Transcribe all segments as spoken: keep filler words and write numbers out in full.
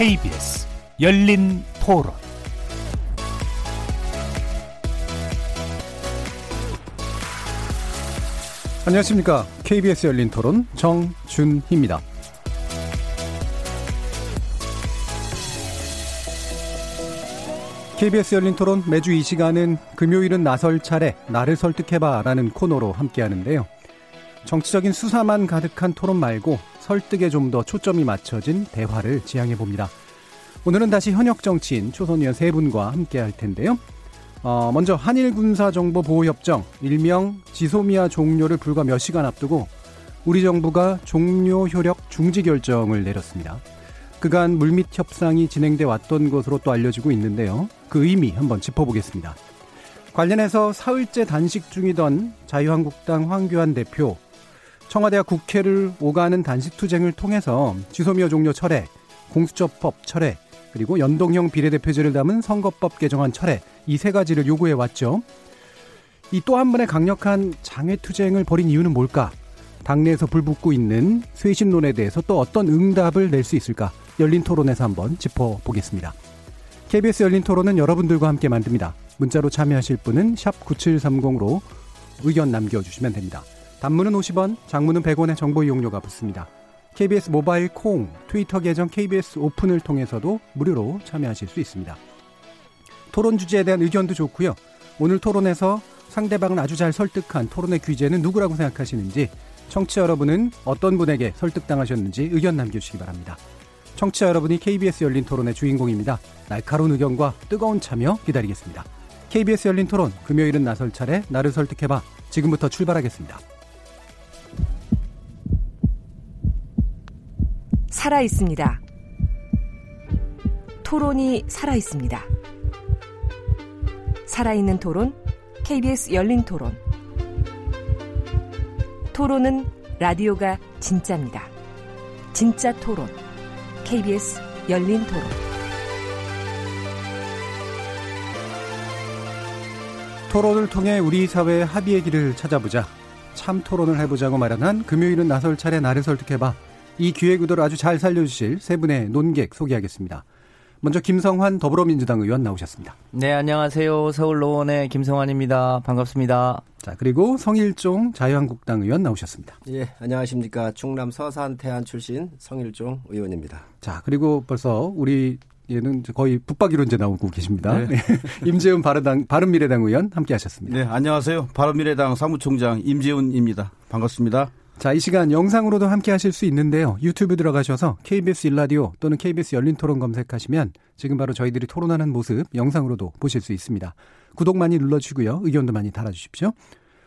케이비에스 열린 토론. 안녕하십니까. 케이비에스 열린 토론 정준희입니다. 케이비에스 열린 토론 매주 이 시간은 금요일은 나설 차례, 나를 설득해봐 라는 코너로 함께하는데요. 정치적인 수사만 가득한 토론 말고 설득에 좀 더 초점이 맞춰진 대화를 지향해봅니다. 오늘은 다시 현역 정치인 초선 의원 세 분과 함께할 텐데요. 어, 먼저 한일군사정보보호협정, 일명 지소미아 종료를 불과 몇 시간 앞두고 우리 정부가 종료 효력 중지 결정을 내렸습니다. 그간 물밑 협상이 진행돼 왔던 것으로 또 알려지고 있는데요. 그 의미 한번 짚어보겠습니다. 관련해서 사흘째 단식 중이던 자유한국당 황교안 대표, 청와대와 국회를 오가는 단식 투쟁을 통해서 지소미아 종료 철회, 공수처법 철회, 그리고 연동형 비례대표제를 담은 선거법 개정안 철회, 이 세 가지를 요구해 왔죠. 이 또 한 번의 강력한 장외 투쟁을 벌인 이유는 뭘까? 당내에서 불붙고 있는 쇄신론에 대해서 또 어떤 응답을 낼 수 있을까? 열린 토론에서 한번 짚어보겠습니다. 케이비에스 열린 토론은 여러분들과 함께 만듭니다. 문자로 참여하실 분은 샵 구칠삼공으로 의견 남겨주시면 됩니다. 단문은 오십 원, 장문은 백 원의 정보 이용료가 붙습니다. 케이비에스 모바일 콩, 트위터 계정 케이비에스 오픈을 통해서도 무료로 참여하실 수 있습니다. 토론 주제에 대한 의견도 좋고요. 오늘 토론에서 상대방을 아주 잘 설득한 토론의 귀재는 누구라고 생각하시는지, 청취자 여러분은 어떤 분에게 설득당하셨는지 의견 남겨주시기 바랍니다. 청취자 여러분이 케이비에스 열린 토론의 주인공입니다. 날카로운 의견과 뜨거운 참여 기다리겠습니다. 케이비에스 열린 토론, 금요일은 나설 차례, 나를 설득해봐. 지금부터 출발하겠습니다. 살아있습니다. 토론이 살아있습니다. 살아있는 토론, 케이비에스 열린 토론. 토론은 라디오가 진짜입니다. 진짜 토론, 케이비에스 열린 토론. 토론을 통해 우리 사회의 합의의 길을 찾아보자. 참 토론을 해보자고 마련한 금요일은 나설 차례, 나를 설득해봐. 이 기획 의도를 아주 잘 살려주실 세 분의 논객 소개하겠습니다. 먼저 김성환 더불어민주당 의원 나오셨습니다. 네, 안녕하세요. 서울노원의 김성환입니다. 반갑습니다. 자, 그리고 성일종 자유한국당 의원 나오셨습니다. 예, 안녕하십니까. 충남 서산 태안 출신 성일종 의원입니다. 자, 그리고 벌써 우리 얘는 거의 붙박이로 이제 나오고 계십니다. 네. 임재훈 바른당, 바른미래당 의원 함께하셨습니다. 네, 안녕하세요. 바른미래당 사무총장 임재훈입니다. 반갑습니다. 자, 이 시간 영상으로도 함께 하실 수 있는데요. 유튜브 들어가셔서 케이비에스 일라디오 또는 케이비에스 열린토론 검색하시면 지금 바로 저희들이 토론하는 모습 영상으로도 보실 수 있습니다. 구독 많이 눌러주시고요. 의견도 많이 달아주십시오.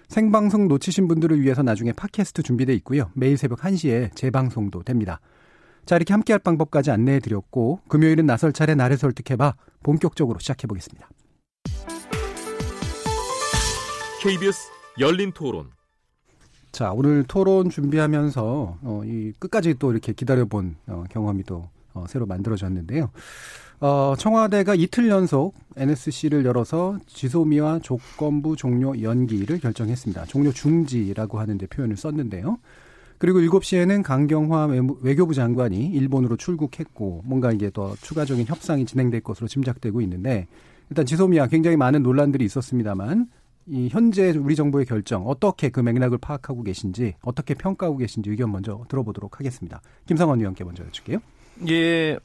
생방송 놓치신 분들을 위해서 나중에 팟캐스트 준비되어 있고요. 매일 새벽 한 시에 재방송도 됩니다. 자, 이렇게 함께할 방법까지 안내해드렸고, 금요일은 나설 차례, 나를 설득해봐. 본격적으로 시작해보겠습니다. 케이비에스 열린토론. 자, 오늘 토론 준비하면서 어, 이 끝까지 또 이렇게 기다려본 어, 경험이 또 어, 새로 만들어졌는데요. 어, 청와대가 이틀 연속 엔에스씨를 열어서 지소미아 조건부 종료 연기를 결정했습니다. 종료 중지라고 하는데 표현을 썼는데요. 그리고 일곱 시에는 강경화 외교부 장관이 일본으로 출국했고, 뭔가 이게 더 추가적인 협상이 진행될 것으로 짐작되고 있는데, 일단 지소미아 굉장히 많은 논란들이 있었습니다만, 이 현재 우리 정부의 결정, 어떻게 그 맥락을 파악하고 계신지, 어떻게 평가하고 계신지 의견 먼저 들어보도록 하겠습니다. 김성환 의원께 먼저 여쭐게요. 예,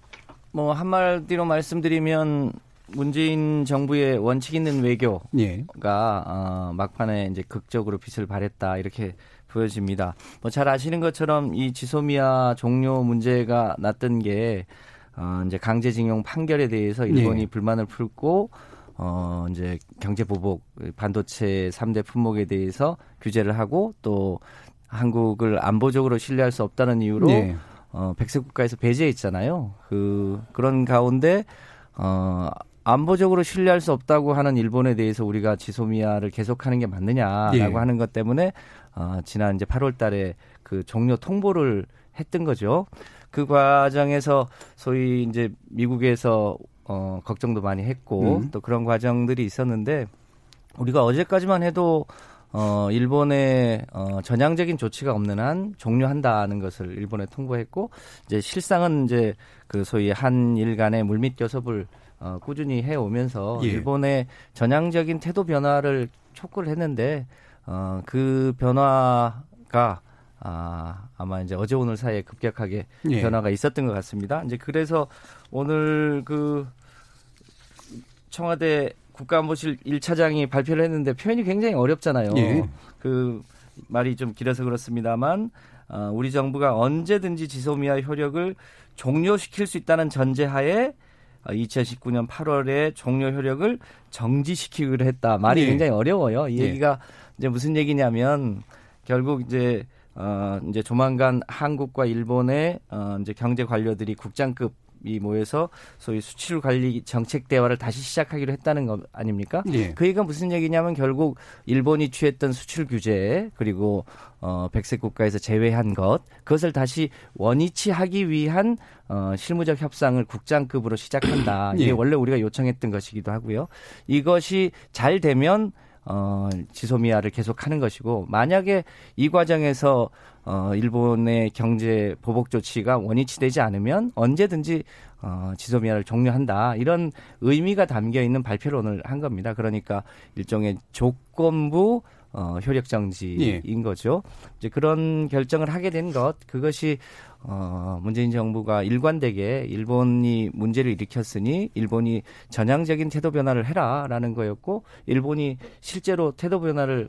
뭐 한마디로 말씀드리면 문재인 정부의 원칙 있는 외교가 예. 어, 막판에 이제 극적으로 빛을 발했다, 이렇게 보여집니다. 뭐 잘 아시는 것처럼 이 지소미아 종료 문제가 났던 게 어, 이제 강제징용 판결에 대해서 일본이 예. 불만을 풀고. 어, 이제 경제보복, 반도체 삼 대 품목에 대해서 규제를 하고, 또 한국을 안보적으로 신뢰할 수 없다는 이유로 네. 어, 백색 국가에서 배제했잖아요. 그, 그런 가운데 어, 안보적으로 신뢰할 수 없다고 하는 일본에 대해서 우리가 지소미아를 계속하는 게 맞느냐라고 네. 하는 것 때문에 어, 지난 이제 팔월 달에 그 종료 통보를 했던 거죠. 그 과정에서 소위 이제 미국에서 어, 걱정도 많이 했고 음. 또 그런 과정들이 있었는데, 우리가 어제까지만 해도 어, 일본의 어, 전향적인 조치가 없는 한 종료한다는 것을 일본에 통보했고, 이제 실상은 이제 그 소위 한일 간의 물밑 교섭을 어, 꾸준히 해오면서 예. 일본의 전향적인 태도 변화를 촉구를 했는데 어, 그 변화가 아, 아마 이제 어제 오늘 사이에 급격하게 예. 변화가 있었던 것 같습니다. 이제 그래서 오늘 그 청와대 국가안보실 일 차장이 발표를 했는데 표현이 굉장히 어렵잖아요. 예. 그 말이 좀 길어서 그렇습니다만 어, 우리 정부가 언제든지 지소미아 효력을 종료시킬 수 있다는 전제하에 이천십구 년 팔월에 종료 효력을 정지시키기로 했다. 말이 예. 굉장히 어려워요. 이 얘기가 예. 이제 무슨 얘기냐면 결국 이제 어, 이제 조만간 한국과 일본의 어, 이제 경제 관료들이 국장급 이 모여서 소위 수출 관리 정책 대화를 다시 시작하기로 했다는 거 아닙니까? 예. 그 얘기가 무슨 얘기냐면 결국 일본이 취했던 수출 규제 그리고 어, 백색 국가에서 제외한 것 그것을 다시 원위치하기 위한 어, 실무적 협상을 국장급으로 시작한다. 이게 예. 원래 우리가 요청했던 것이기도 하고요. 이것이 잘 되면 어, 지소미아를 계속하는 것이고 만약에 이 과정에서 어, 일본의 경제 보복 조치가 원위치되지 않으면 언제든지 어, 지소미아를 종료한다. 이런 의미가 담겨있는 발표를 오늘 한 겁니다. 그러니까 일종의 조건부 어, 효력정지인 예. 거죠. 이제 그런 결정을 하게 된 것, 그것이 어, 문재인 정부가 일관되게 일본이 문제를 일으켰으니 일본이 전향적인 태도 변화를 해라라는 거였고 일본이 실제로 태도 변화를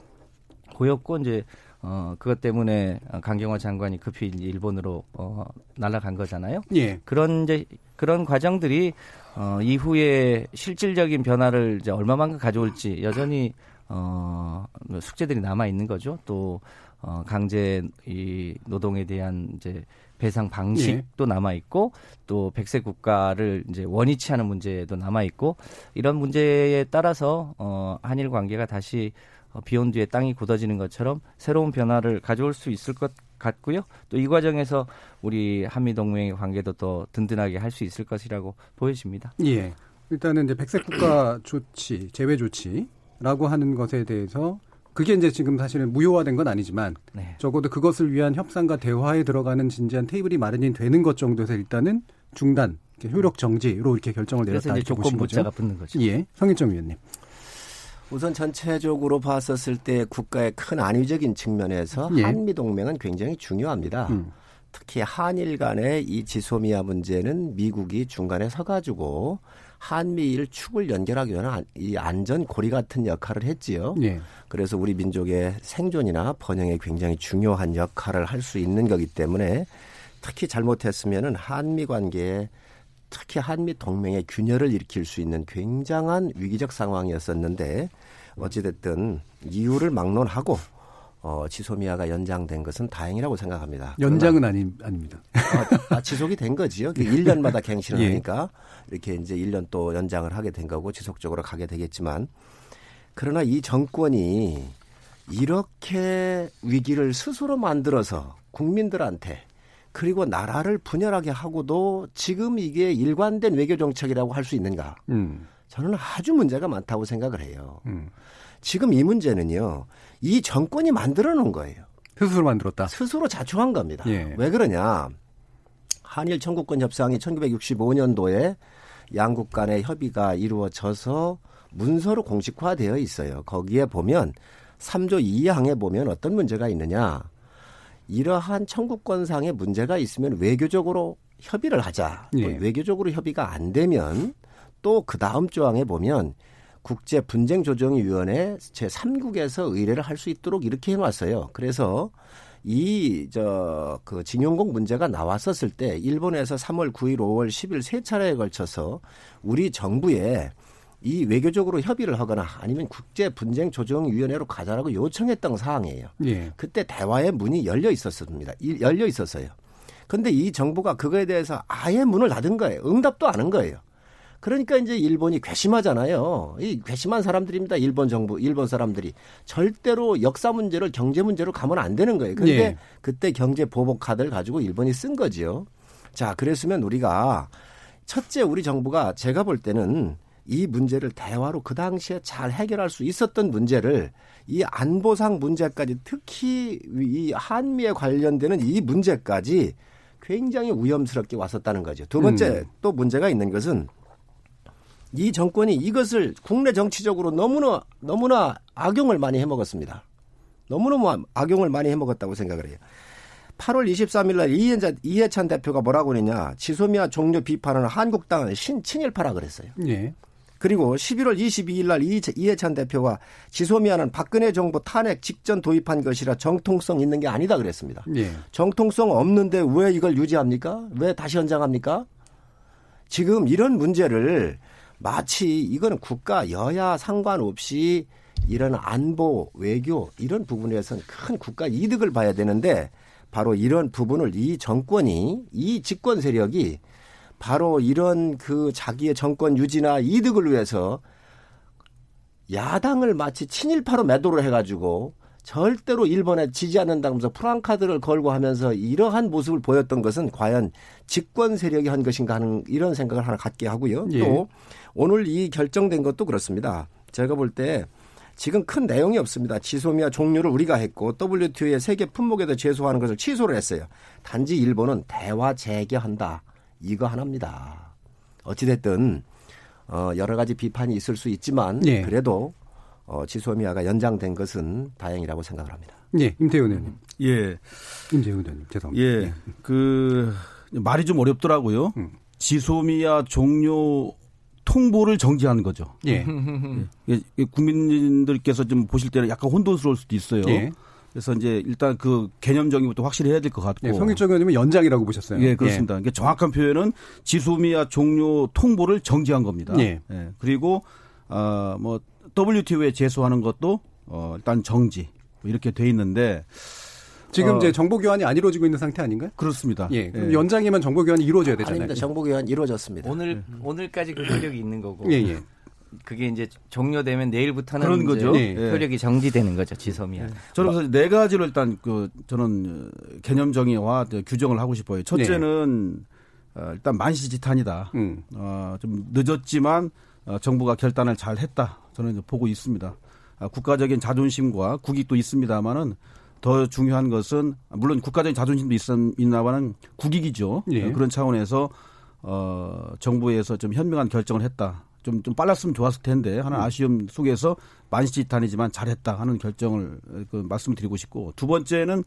보였고 이제 어, 그것 때문에 강경화 장관이 급히 일본으로 어, 날아간 거잖아요. 예. 그런 이제 그런 과정들이 어, 이후에 실질적인 변화를 이제 얼마만큼 가져올지 여전히 어, 숙제들이 남아 있는 거죠. 또 어, 강제 이 노동에 대한 이제 배상 방식도 예. 남아 있고 또 백색 국가를 이제 원위치하는 문제도 남아 있고 이런 문제에 따라서 어, 한일 관계가 다시 비 온 뒤에 땅이 굳어지는 것처럼 새로운 변화를 가져올 수 있을 것 같고요. 또 이 과정에서 우리 한미동맹의 관계도 더 든든하게 할 수 있을 것이라고 보여집니다. 예. 일단은 이제 백색 국가 조치, 제외 조치라고 하는 것에 대해서 그게 이제 지금 사실은 무효화된 건 아니지만 네. 적어도 그것을 위한 협상과 대화에 들어가는 진지한 테이블이 마련이 되는 것 정도에서 일단은 중단, 효력 정지로 이렇게 결정을 내렸다. 그래서 이제 조건 부자가 붙는 거죠. 예. 성일종 위원님. 우선 전체적으로 봤었을 때 국가의 큰 안위적인 측면에서 예. 한미동맹은 굉장히 중요합니다. 음. 특히 한일 간의 이 지소미아 문제는 미국이 중간에 서가지고 한미일 축을 연결하기 위한 이 안전 고리 같은 역할을 했지요. 예. 그래서 우리 민족의 생존이나 번영에 굉장히 중요한 역할을 할 수 있는 거기 때문에 특히 잘못했으면은 한미 관계에 특히 한미 동맹의 균열을 일으킬 수 있는 굉장한 위기적 상황이었었는데 어찌됐든 이유를 막론하고 어, 지소미아가 연장된 것은 다행이라고 생각합니다. 연장은 아니, 아닙니다. 아, 아, 지속이 된 거지요. 그 일 년마다 갱신을 예. 하니까 이렇게 이제 일 년 또 연장을 하게 된 거고 지속적으로 가게 되겠지만 그러나 이 정권이 이렇게 위기를 스스로 만들어서 국민들한테 그리고 나라를 분열하게 하고도 지금 이게 일관된 외교 정책이라고 할 수 있는가? 음. 저는 아주 문제가 많다고 생각을 해요. 음. 지금 이 문제는요. 이 정권이 만들어 놓은 거예요. 스스로 만들었다. 스스로 자초한 겁니다. 예. 왜 그러냐? 한일 청구권 협상이 천구백육십오 년도에 양국 간의 협의가 이루어져서 문서로 공식화되어 있어요. 거기에 보면 삼 조 이 항에 보면 어떤 문제가 있느냐? 이러한 청구권상의 문제가 있으면 외교적으로 협의를 하자. 예. 외교적으로 협의가 안 되면 또 그 다음 조항에 보면 국제분쟁조정위원회 제삼 국에서 의뢰를 할 수 있도록 이렇게 해놨어요. 그래서 이 저 그 징용공 문제가 나왔었을 때 일본에서 삼월 구일, 오월 십일 세 차례에 걸쳐서 우리 정부에 이 외교적으로 협의를 하거나 아니면 국제분쟁조정위원회로 가자라고 요청했던 사항이에요. 예. 그때 대화의 문이 열려 있었습니다. 열려 있었어요. 그런데 이 정부가 그거에 대해서 아예 문을 닫은 거예요. 응답도 안 한 거예요. 그러니까 이제 일본이 괘씸하잖아요. 이 괘씸한 사람들입니다. 일본 정부, 일본 사람들이. 절대로 역사 문제를 경제 문제로 가면 안 되는 거예요. 그런데 예. 그때 경제 보복 카드를 가지고 일본이 쓴 거지요. 자, 그랬으면 우리가 첫째 우리 정부가 제가 볼 때는 이 문제를 대화로 그 당시에 잘 해결할 수 있었던 문제를 이 안보상 문제까지 특히 이 한미에 관련되는 이 문제까지 굉장히 위험스럽게 왔었다는 거죠. 두 번째 음. 또 문제가 있는 것은 이 정권이 이것을 국내 정치적으로 너무나 너무나 악용을 많이 해먹었습니다. 너무너무 악용을 많이 해먹었다고 생각을 해요. 팔월 이십삼일 날 이해찬 대표가 뭐라고 그랬냐. 지소미아 종료 비판은 한국당은 신친일파라 그랬어요. 예. 그리고 십일월 이십이일 날 이해찬 대표가 지소미아는 박근혜 정부 탄핵 직전 도입한 것이라 정통성 있는 게 아니다 그랬습니다. 예. 정통성 없는데 왜 이걸 유지합니까? 왜 다시 연장합니까? 지금 이런 문제를 마치 이거는 국가 여야 상관없이 이런 안보, 외교 이런 부분에서는 큰 국가 이득을 봐야 되는데 바로 이런 부분을 이 정권이, 이 집권 세력이 바로 이런 그 자기의 정권 유지나 이득을 위해서 야당을 마치 친일파로 매도를 해가지고 절대로 일본에 지지 않는다면서 프랑카드를 걸고 하면서 이러한 모습을 보였던 것은 과연 집권 세력이 한 것인가 하는 이런 생각을 하나 갖게 하고요. 예. 또 오늘 이 결정된 것도 그렇습니다. 제가 볼 때 지금 큰 내용이 없습니다. 지소미아 종료를 우리가 했고 더블유티오의 세계 품목에도 제소하는 것을 취소를 했어요. 단지 일본은 대화 재개한다. 이거 하나입니다. 어찌됐든 어, 여러 가지 비판이 있을 수 있지만 예. 그래도 어, 지소미아가 연장된 것은 다행이라고 생각을 합니다. 예, 임태훈 의원님. 예, 임재훈 의원님 죄송합니다. 예, 예. 그 말이 좀 어렵더라고요. 음. 지소미아 종료 통보를 정지하는 거죠. 예. 예. 국민들께서 좀 보실 때는 약간 혼돈스러울 수도 있어요. 예. 그래서 이제 일단 그 개념 정의부터 확실히 해야 될 것 같고. 예, 성일종 의원님은 연장이라고 보셨어요. 예, 그렇습니다. 예. 그러니까 정확한 표현은 지소미아 종료 통보를 정지한 겁니다. 예. 예. 그리고 어, 뭐 더블유티오에 제소하는 것도 어, 일단 정지 이렇게 돼 있는데 지금 어, 이제 정보 교환이 안 이루어지고 있는 상태 아닌가요? 그렇습니다. 예. 그럼 예. 연장이면 정보 교환이 이루어져야 되잖아요. 아닙니다. 정보 교환 이루어졌습니다. 오늘 예. 오늘까지 그 효력이 있는 거고. 예, 예. 그게 이제 종료되면 내일부터는 그런 거죠. 예. 효력이 정지되는 거죠. 지소미아. 저는 그래서 네 가지로 일단 그 저는 개념 정의와 규정을 하고 싶어요. 첫째는 예. 어, 일단 만시지탄이다. 음. 어, 좀 늦었지만 어, 정부가 결단을 잘 했다. 저는 보고 있습니다. 아, 국가적인 자존심과 국익도 있습니다만은 더 중요한 것은 물론 국가적인 자존심도 있나마는 국익이죠. 예. 그런 차원에서 어, 정부에서 좀 현명한 결정을 했다. 좀, 좀 빨랐으면 좋았을 텐데 하나 아쉬움 속에서 만시지탄이지만 잘했다 하는 결정을 그, 말씀드리고 싶고 두 번째는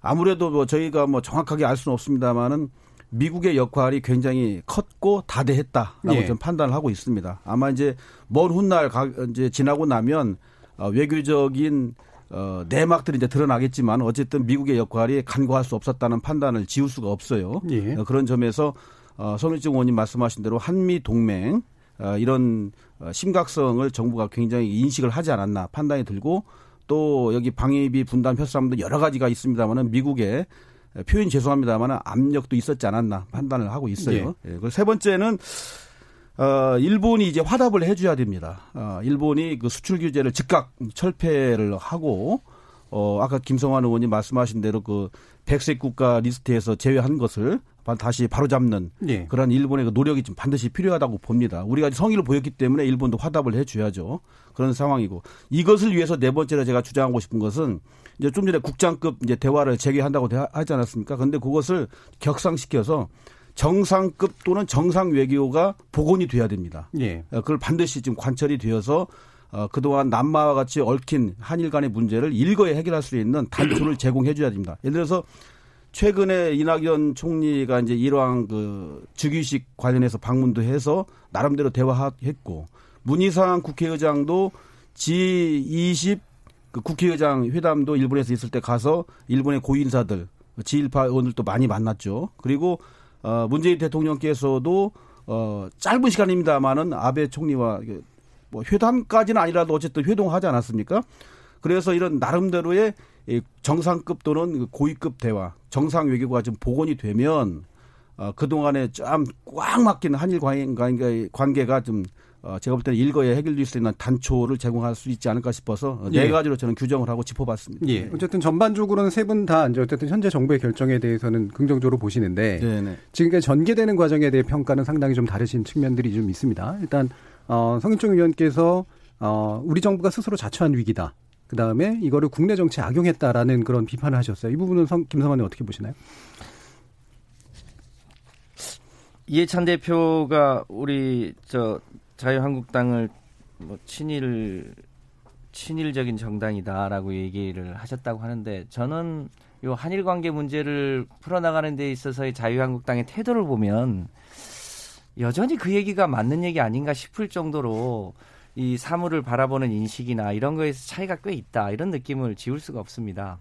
아무래도 뭐 저희가 뭐 정확하게 알 수는 없습니다만은 미국의 역할이 굉장히 컸고 다대했다라고 예. 저는 판단을 하고 있습니다. 아마 이제 먼 훗날 가, 이제 지나고 나면 어, 외교적인 어, 내막들이 이제 드러나겠지만 어쨌든 미국의 역할이 간과할 수 없었다는 판단을 지울 수가 없어요. 예. 어, 그런 점에서 어, 손일지 의원님 말씀하신 대로 한미 동맹 어, 이런 심각성을 정부가 굉장히 인식을 하지 않았나 판단이 들고 또 여기 방위비 분담 협상도 여러 가지가 있습니다만은 미국의 표현 죄송합니다만 압력도 있었지 않았나 판단을 하고 있어요. 예. 그리고 세 번째는 어, 일본이 이제 화답을 해줘야 됩니다. 어, 일본이 그 수출 규제를 즉각 철폐를 하고 어, 아까 김성환 의원님 말씀하신 대로 그 백색 국가 리스트에서 제외한 것을 다시 바로잡는 예. 그런 일본의 그 노력이 좀 반드시 필요하다고 봅니다. 우리가 성의를 보였기 때문에 일본도 화답을 해줘야죠. 그런 상황이고 이것을 위해서 네 번째로 제가 주장하고 싶은 것은 이제 좀 전에 국장급 이제 대화를 재개한다고 하지 않았습니까? 그런데 그것을 격상시켜서 정상급 또는 정상 외교가 복원이 돼야 됩니다. 예. 그걸 반드시 지금 관철이 되어서 어, 그동안 남마와 같이 얽힌 한일 간의 문제를 일거에 해결할 수 있는 단초를 제공해 줘야 됩니다. 예를 들어서 최근에 이낙연 총리가 이제 일왕 그 즉위식 관련해서 방문도 해서 나름대로 대화했고 문희상 국회의장도 지 이십 그 국회의장 회담도 일본에서 있을 때 가서 일본의 고위인사들 지일파 의원들도 많이 만났죠. 그리고 어, 문재인 대통령께서도 어, 짧은 시간입니다만은 아베 총리와 뭐 회담까지는 아니라도 어쨌든 회동하지 않았습니까? 그래서 이런 나름대로의 정상급 또는 고위급 대화, 정상 외교가 좀 복원이 되면 어, 그동안에 좀 꽉 막힌 한일 관계, 관계가 좀 어, 제가 볼 때는 일거에 해결될 수 있는 단초를 제공할 수 있지 않을까 싶어서 네 예. 가지로 저는 규정을 하고 짚어봤습니다. 예. 어쨌든 전반적으로는 세 분 다 이제 어쨌든 현재 정부의 결정에 대해서는 긍정적으로 보시는데 네네. 지금까지 전개되는 과정에 대해 평가는 상당히 좀 다르신 측면들이 좀 있습니다. 일단 어, 성일종 위원께서 어, 우리 정부가 스스로 자초한 위기다. 그다음에 이거를 국내 정치에 악용했다라는 그런 비판을 하셨어요. 이 부분은 김성환님 어떻게 보시나요? 이해찬 대표가 우리 저 자유한국당을 뭐 친일 친일적인 정당이다라고 얘기를 하셨다고 하는데, 저는 요 한일 관계 문제를 풀어나가는 데 있어서의 자유한국당의 태도를 보면 여전히 그 얘기가 맞는 얘기 아닌가 싶을 정도로 이 사물을 바라보는 인식이나 이런 거에서 차이가 꽤 있다, 이런 느낌을 지울 수가 없습니다.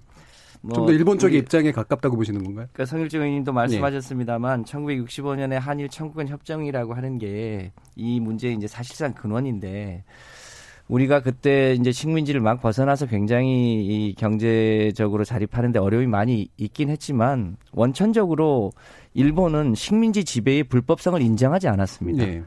뭐 좀 더 일본적인 입장에 가깝다고 보시는 건가요? 그러니까 성일종 의원님도 말씀하셨습니다만, 네. 천구백육십오 년에 한일 청구권 협정이라고 하는 게 이 문제의 이제 사실상 근원인데, 우리가 그때 이제 식민지를 막 벗어나서 굉장히 이 경제적으로 자립하는데 어려움이 많이 있긴 했지만, 원천적으로 일본은 식민지 지배의 불법성을 인정하지 않았습니다. 네.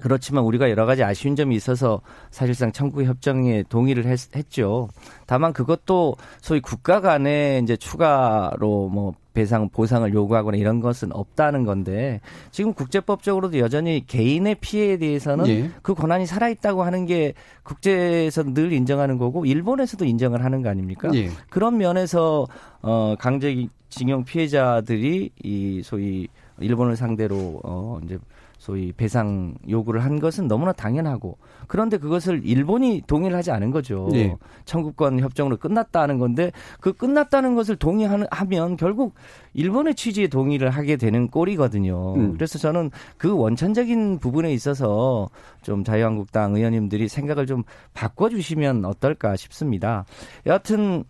그렇지만 우리가 여러 가지 아쉬운 점이 있어서 사실상 청구 협정에 동의를 했, 했죠. 다만 그것도 소위 국가 간에 이제 추가로 뭐 배상 보상을 요구하거나 이런 것은 없다는 건데, 지금 국제법적으로도 여전히 개인의 피해에 대해서는 예. 그 권한이 살아있다고 하는 게 국제에서 늘 인정하는 거고 일본에서도 인정을 하는 거 아닙니까? 예. 그런 면에서 어, 강제징용 피해자들이 이 소위 일본을 상대로 어, 이제 소위 배상 요구를 한 것은 너무나 당연하고, 그런데 그것을 일본이 동의를 하지 않은 거죠. 네. 청구권 협정으로 끝났다는 건데, 그 끝났다는 것을 동의하면 결국 일본의 취지에 동의를 하게 되는 꼴이거든요. 음. 그래서 저는 그 원천적인 부분에 있어서 좀 자유한국당 의원님들이 생각을 좀 바꿔주시면 어떨까 싶습니다. 여하튼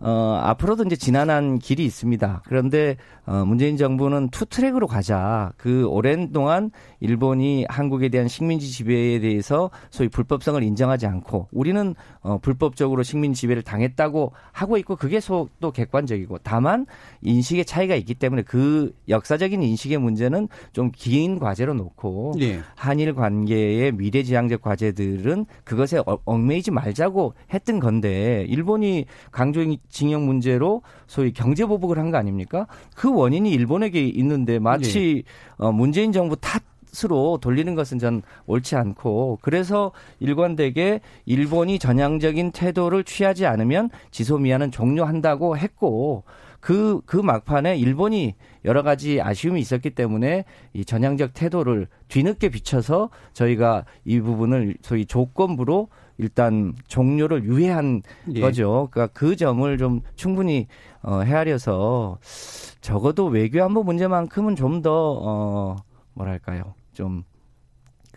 어, 앞으로도 이제 지난한 길이 있습니다. 그런데, 어, 문재인 정부는 투 트랙으로 가자. 그 오랜 동안 일본이 한국에 대한 식민지 지배에 대해서 소위 불법성을 인정하지 않고, 우리는, 어, 불법적으로 식민지 지배를 당했다고 하고 있고, 그게 소, 또 객관적이고, 다만, 인식의 차이가 있기 때문에 그 역사적인 인식의 문제는 좀 긴 과제로 놓고, 네. 한일 관계의 미래지향적 과제들은 그것에 얽매이지 말자고 했던 건데, 일본이 강조인 징용 문제로 소위 경제보복을 한 거 아닙니까? 그 원인이 일본에게 있는데 마치 네. 문재인 정부 탓으로 돌리는 것은 전 옳지 않고, 그래서 일관되게 일본이 전향적인 태도를 취하지 않으면 지소미아는 종료한다고 했고, 그, 그 막판에 일본이 여러 가지 아쉬움이 있었기 때문에 이 전향적 태도를 뒤늦게 비춰서 저희가 이 부분을 소위 조건부로 일단 종료를 유예한 예. 거죠. 그러니까 그 점을 좀 충분히 어, 헤아려서 적어도 외교안보 문제만큼은 좀 더 어, 뭐랄까요, 좀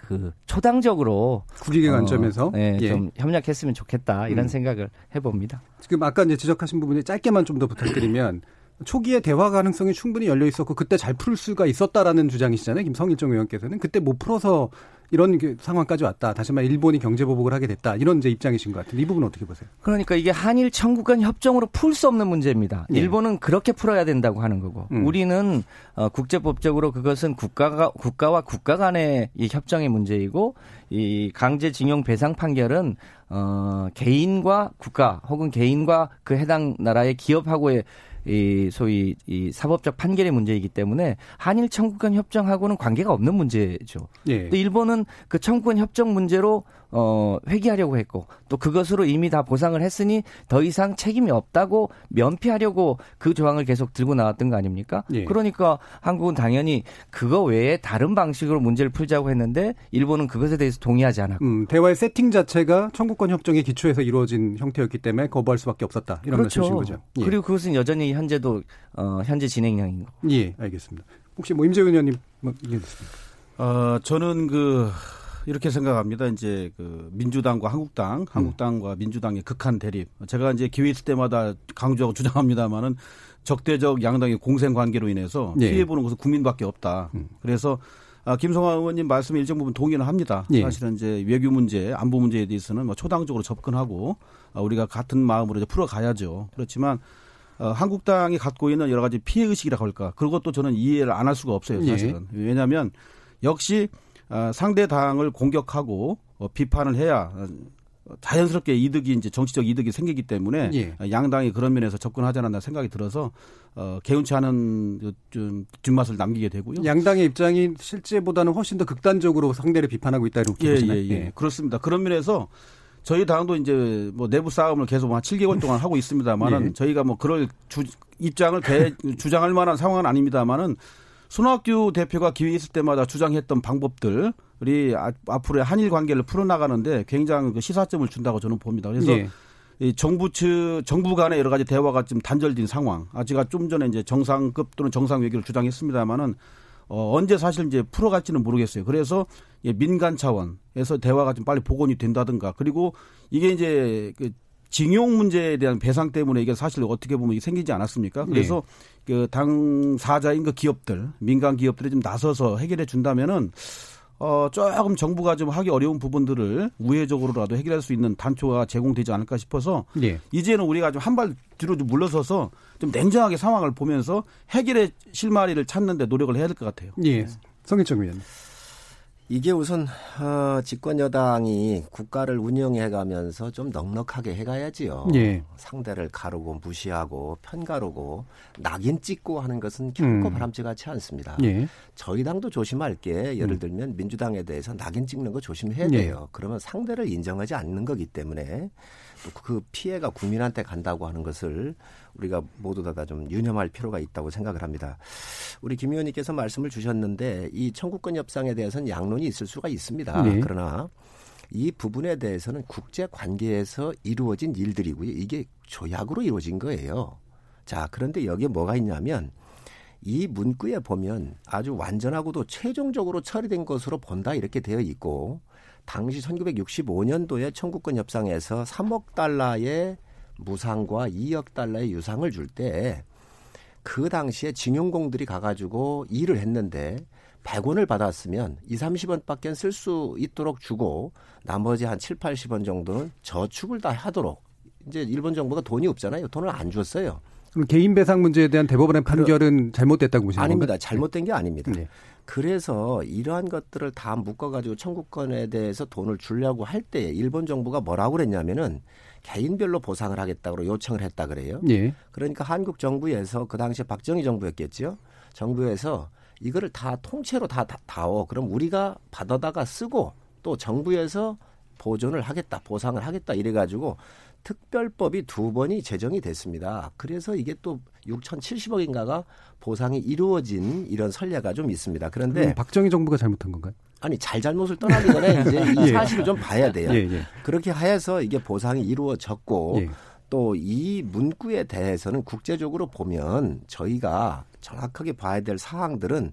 그 초당적으로 국익의 어, 관점에서 네, 예. 좀 협력했으면 좋겠다, 이런 음. 생각을 해봅니다. 지금 아까 이제 지적하신 부분에 짧게만 좀 더 부탁드리면, 초기에 대화 가능성이 충분히 열려 있었고 그때 잘 풀 수가 있었다라는 주장이시잖아요. 김성일종 의원께서는 그때 못 풀어서 이런 상황까지 왔다. 다시 말해 일본이 경제보복을 하게 됐다. 이런 이제 입장이신 것 같은데, 이 부분은 어떻게 보세요? 그러니까 이게 한일 청구간 협정으로 풀 수 없는 문제입니다. 네. 일본은 그렇게 풀어야 된다고 하는 거고, 음. 우리는 어, 국제법적으로 그것은 국가가, 국가와 국가 간의 이 협정의 문제이고, 이 강제징용 배상 판결은 어, 개인과 국가 혹은 개인과 그 해당 나라의 기업하고의 이 소위 이 사법적 판결의 문제이기 때문에 한일 청구권 협정하고는 관계가 없는 문제죠. 예. 또 일본은 그 청구권 협정 문제로 어, 회귀하려고 했고, 또 그것으로 이미 다 보상을 했으니 더 이상 책임이 없다고 면피하려고 그 조항을 계속 들고 나왔던 거 아닙니까? 예. 그러니까 한국은 당연히 그거 외에 다른 방식으로 문제를 풀자고 했는데 일본은 그것에 대해서 동의하지 않았고, 음, 대화의 세팅 자체가 청구권 협정의 기초에서 이루어진 형태였기 때문에 거부할 수밖에 없었다, 이런 그렇죠. 말씀이신 거죠. 예. 그리고 그것은 여전히 현재도 어, 현재 진행형인 거. 예, 알겠습니다. 혹시 뭐 임재훈 의원님 얘기해 주세요. 어, 저는 그. 이렇게 생각합니다. 이제 그 민주당과 한국당, 한국당과 민주당의 극한 대립. 제가 이제 기회 있을 때마다 강조하고 주장합니다만은 적대적 양당의 공생 관계로 인해서 네. 피해 보는 것은 국민밖에 없다. 음. 그래서 아, 김성환 의원님 말씀에 일정 부분 동의는 합니다. 네. 사실은 이제 외교 문제, 안보 문제에 대해서는 뭐 초당적으로 접근하고 아, 우리가 같은 마음으로 이제 풀어가야죠. 그렇지만 어, 한국당이 갖고 있는 여러 가지 피해 의식이라고 할까, 그것도 저는 이해를 안 할 수가 없어요. 사실은 네. 왜냐하면 역시 상대 당을 공격하고 비판을 해야 자연스럽게 이득이 이제 정치적 이득이 생기기 때문에 예. 양당이 그런 면에서 접근하지 않았나 생각이 들어서 어, 개운치 않은 좀 뒷맛을 남기게 되고요. 양당의 입장이 실제보다는 훨씬 더 극단적으로 상대를 비판하고 있다 이렇게 예, 보시나요? 예, 예. 예. 그렇습니다. 그런 면에서 저희 당도 이제 뭐 내부 싸움을 계속 한 칠 개월 동안 하고 있습니다만은 예. 저희가 뭐 그럴 주, 입장을 대, 주장할 만한 상황은 아닙니다만은 손학규 대표가 기회 있을 때마다 주장했던 방법들. 우리 앞으로의 한일 관계를 풀어나가는데 굉장히 그 시사점을 준다고 저는 봅니다. 그래서 예. 이 정부 측, 정부 간의 여러 가지 대화가 지금 단절된 상황. 아, 제가 좀 전에 이제 정상급 또는 정상 외교를 주장했습니다만은 어, 언제 사실 이제 풀어갈지는 모르겠어요. 그래서 예, 민간 차원에서 대화가 좀 빨리 복원이 된다든가 그리고 이게 이제 그 징용 문제에 대한 배상 때문에 이게 사실 어떻게 보면 이게 생기지 않았습니까? 그래서 예. 그 당사자인 그 기업들, 민간 기업들이 좀 나서서 해결해 준다면은 어, 조금 정부가 좀 하기 어려운 부분들을 우회적으로라도 해결할 수 있는 단초가 제공되지 않을까 싶어서 예. 이제는 우리가 좀 한 발 뒤로 좀 물러서서 좀 냉정하게 상황을 보면서 해결의 실마리를 찾는 데 노력을 해야 될 것 같아요. 예. 성일종 위원님. 이게 우선 어, 집권 여당이 국가를 운영해 가면서 좀 넉넉하게 해 가야지요. 예. 상대를 가르고 무시하고 편가르고 낙인 찍고 하는 것은 결코 음. 바람직하지 않습니다. 예. 저희 당도 조심할 게 예를 들면 음. 민주당에 대해서 낙인 찍는 거 조심해야 돼요. 예. 그러면 상대를 인정하지 않는 거기 때문에 그 피해가 국민한테 간다고 하는 것을 우리가 모두 다 좀 유념할 필요가 있다고 생각을 합니다. 우리 김 의원님께서 말씀을 주셨는데 이 청구권 협상에 대해서는 양론이 있을 수가 있습니다. 네. 그러나 이 부분에 대해서는 국제관계에서 이루어진 일들이고요. 이게 조약으로 이루어진 거예요. 자, 그런데 여기에 뭐가 있냐면 이 문구에 보면 아주 완전하고도 최종적으로 처리된 것으로 본다 이렇게 되어 있고 당시 천구백육십오 년도에 청구권 협상에서 삼억 달러의 무상과 이억 달러의 유상을 줄 때 그 당시에 징용공들이 가가지고 일을 했는데 백 원을 받았으면 이삼십 원밖에 쓸 수 있도록 주고 나머지 한 칠팔십 원 정도는 저축을 다 하도록 이제 일본 정부가 돈이 없잖아요. 돈을 안 줬어요. 그럼 개인 배상 문제에 대한 대법원의 판결은 잘못됐다고 보시는 건가요? 아닙니다. 잘못된 게 아닙니다. 네. 그래서 이러한 것들을 다 묶어가지고 청구권에 대해서 돈을 주려고 할 때 일본 정부가 뭐라고 그랬냐면은 개인별로 보상을 하겠다고 요청을 했다 그래요. 예. 그러니까 한국 정부에서 그 당시 박정희 정부였겠죠. 정부에서 이거를 다 통째로 다 다오. 그럼 우리가 받아다가 쓰고 또 정부에서 보존을 하겠다, 보상을 하겠다 이래가지고 특별법이 두 번이 제정이 됐습니다. 그래서 이게 또 육천칠십억인가가 보상이 이루어진 이런 선례가 좀 있습니다. 그런데 박정희 정부가 잘못한 건가요? 아니, 잘잘못을 떠나기 전에 이제 이 사실을 예. 좀 봐야 돼요. 예, 예. 그렇게 해서 이게 보상이 이루어졌고 예. 또 이 문구에 대해서는 국제적으로 보면 저희가 정확하게 봐야 될 사항들은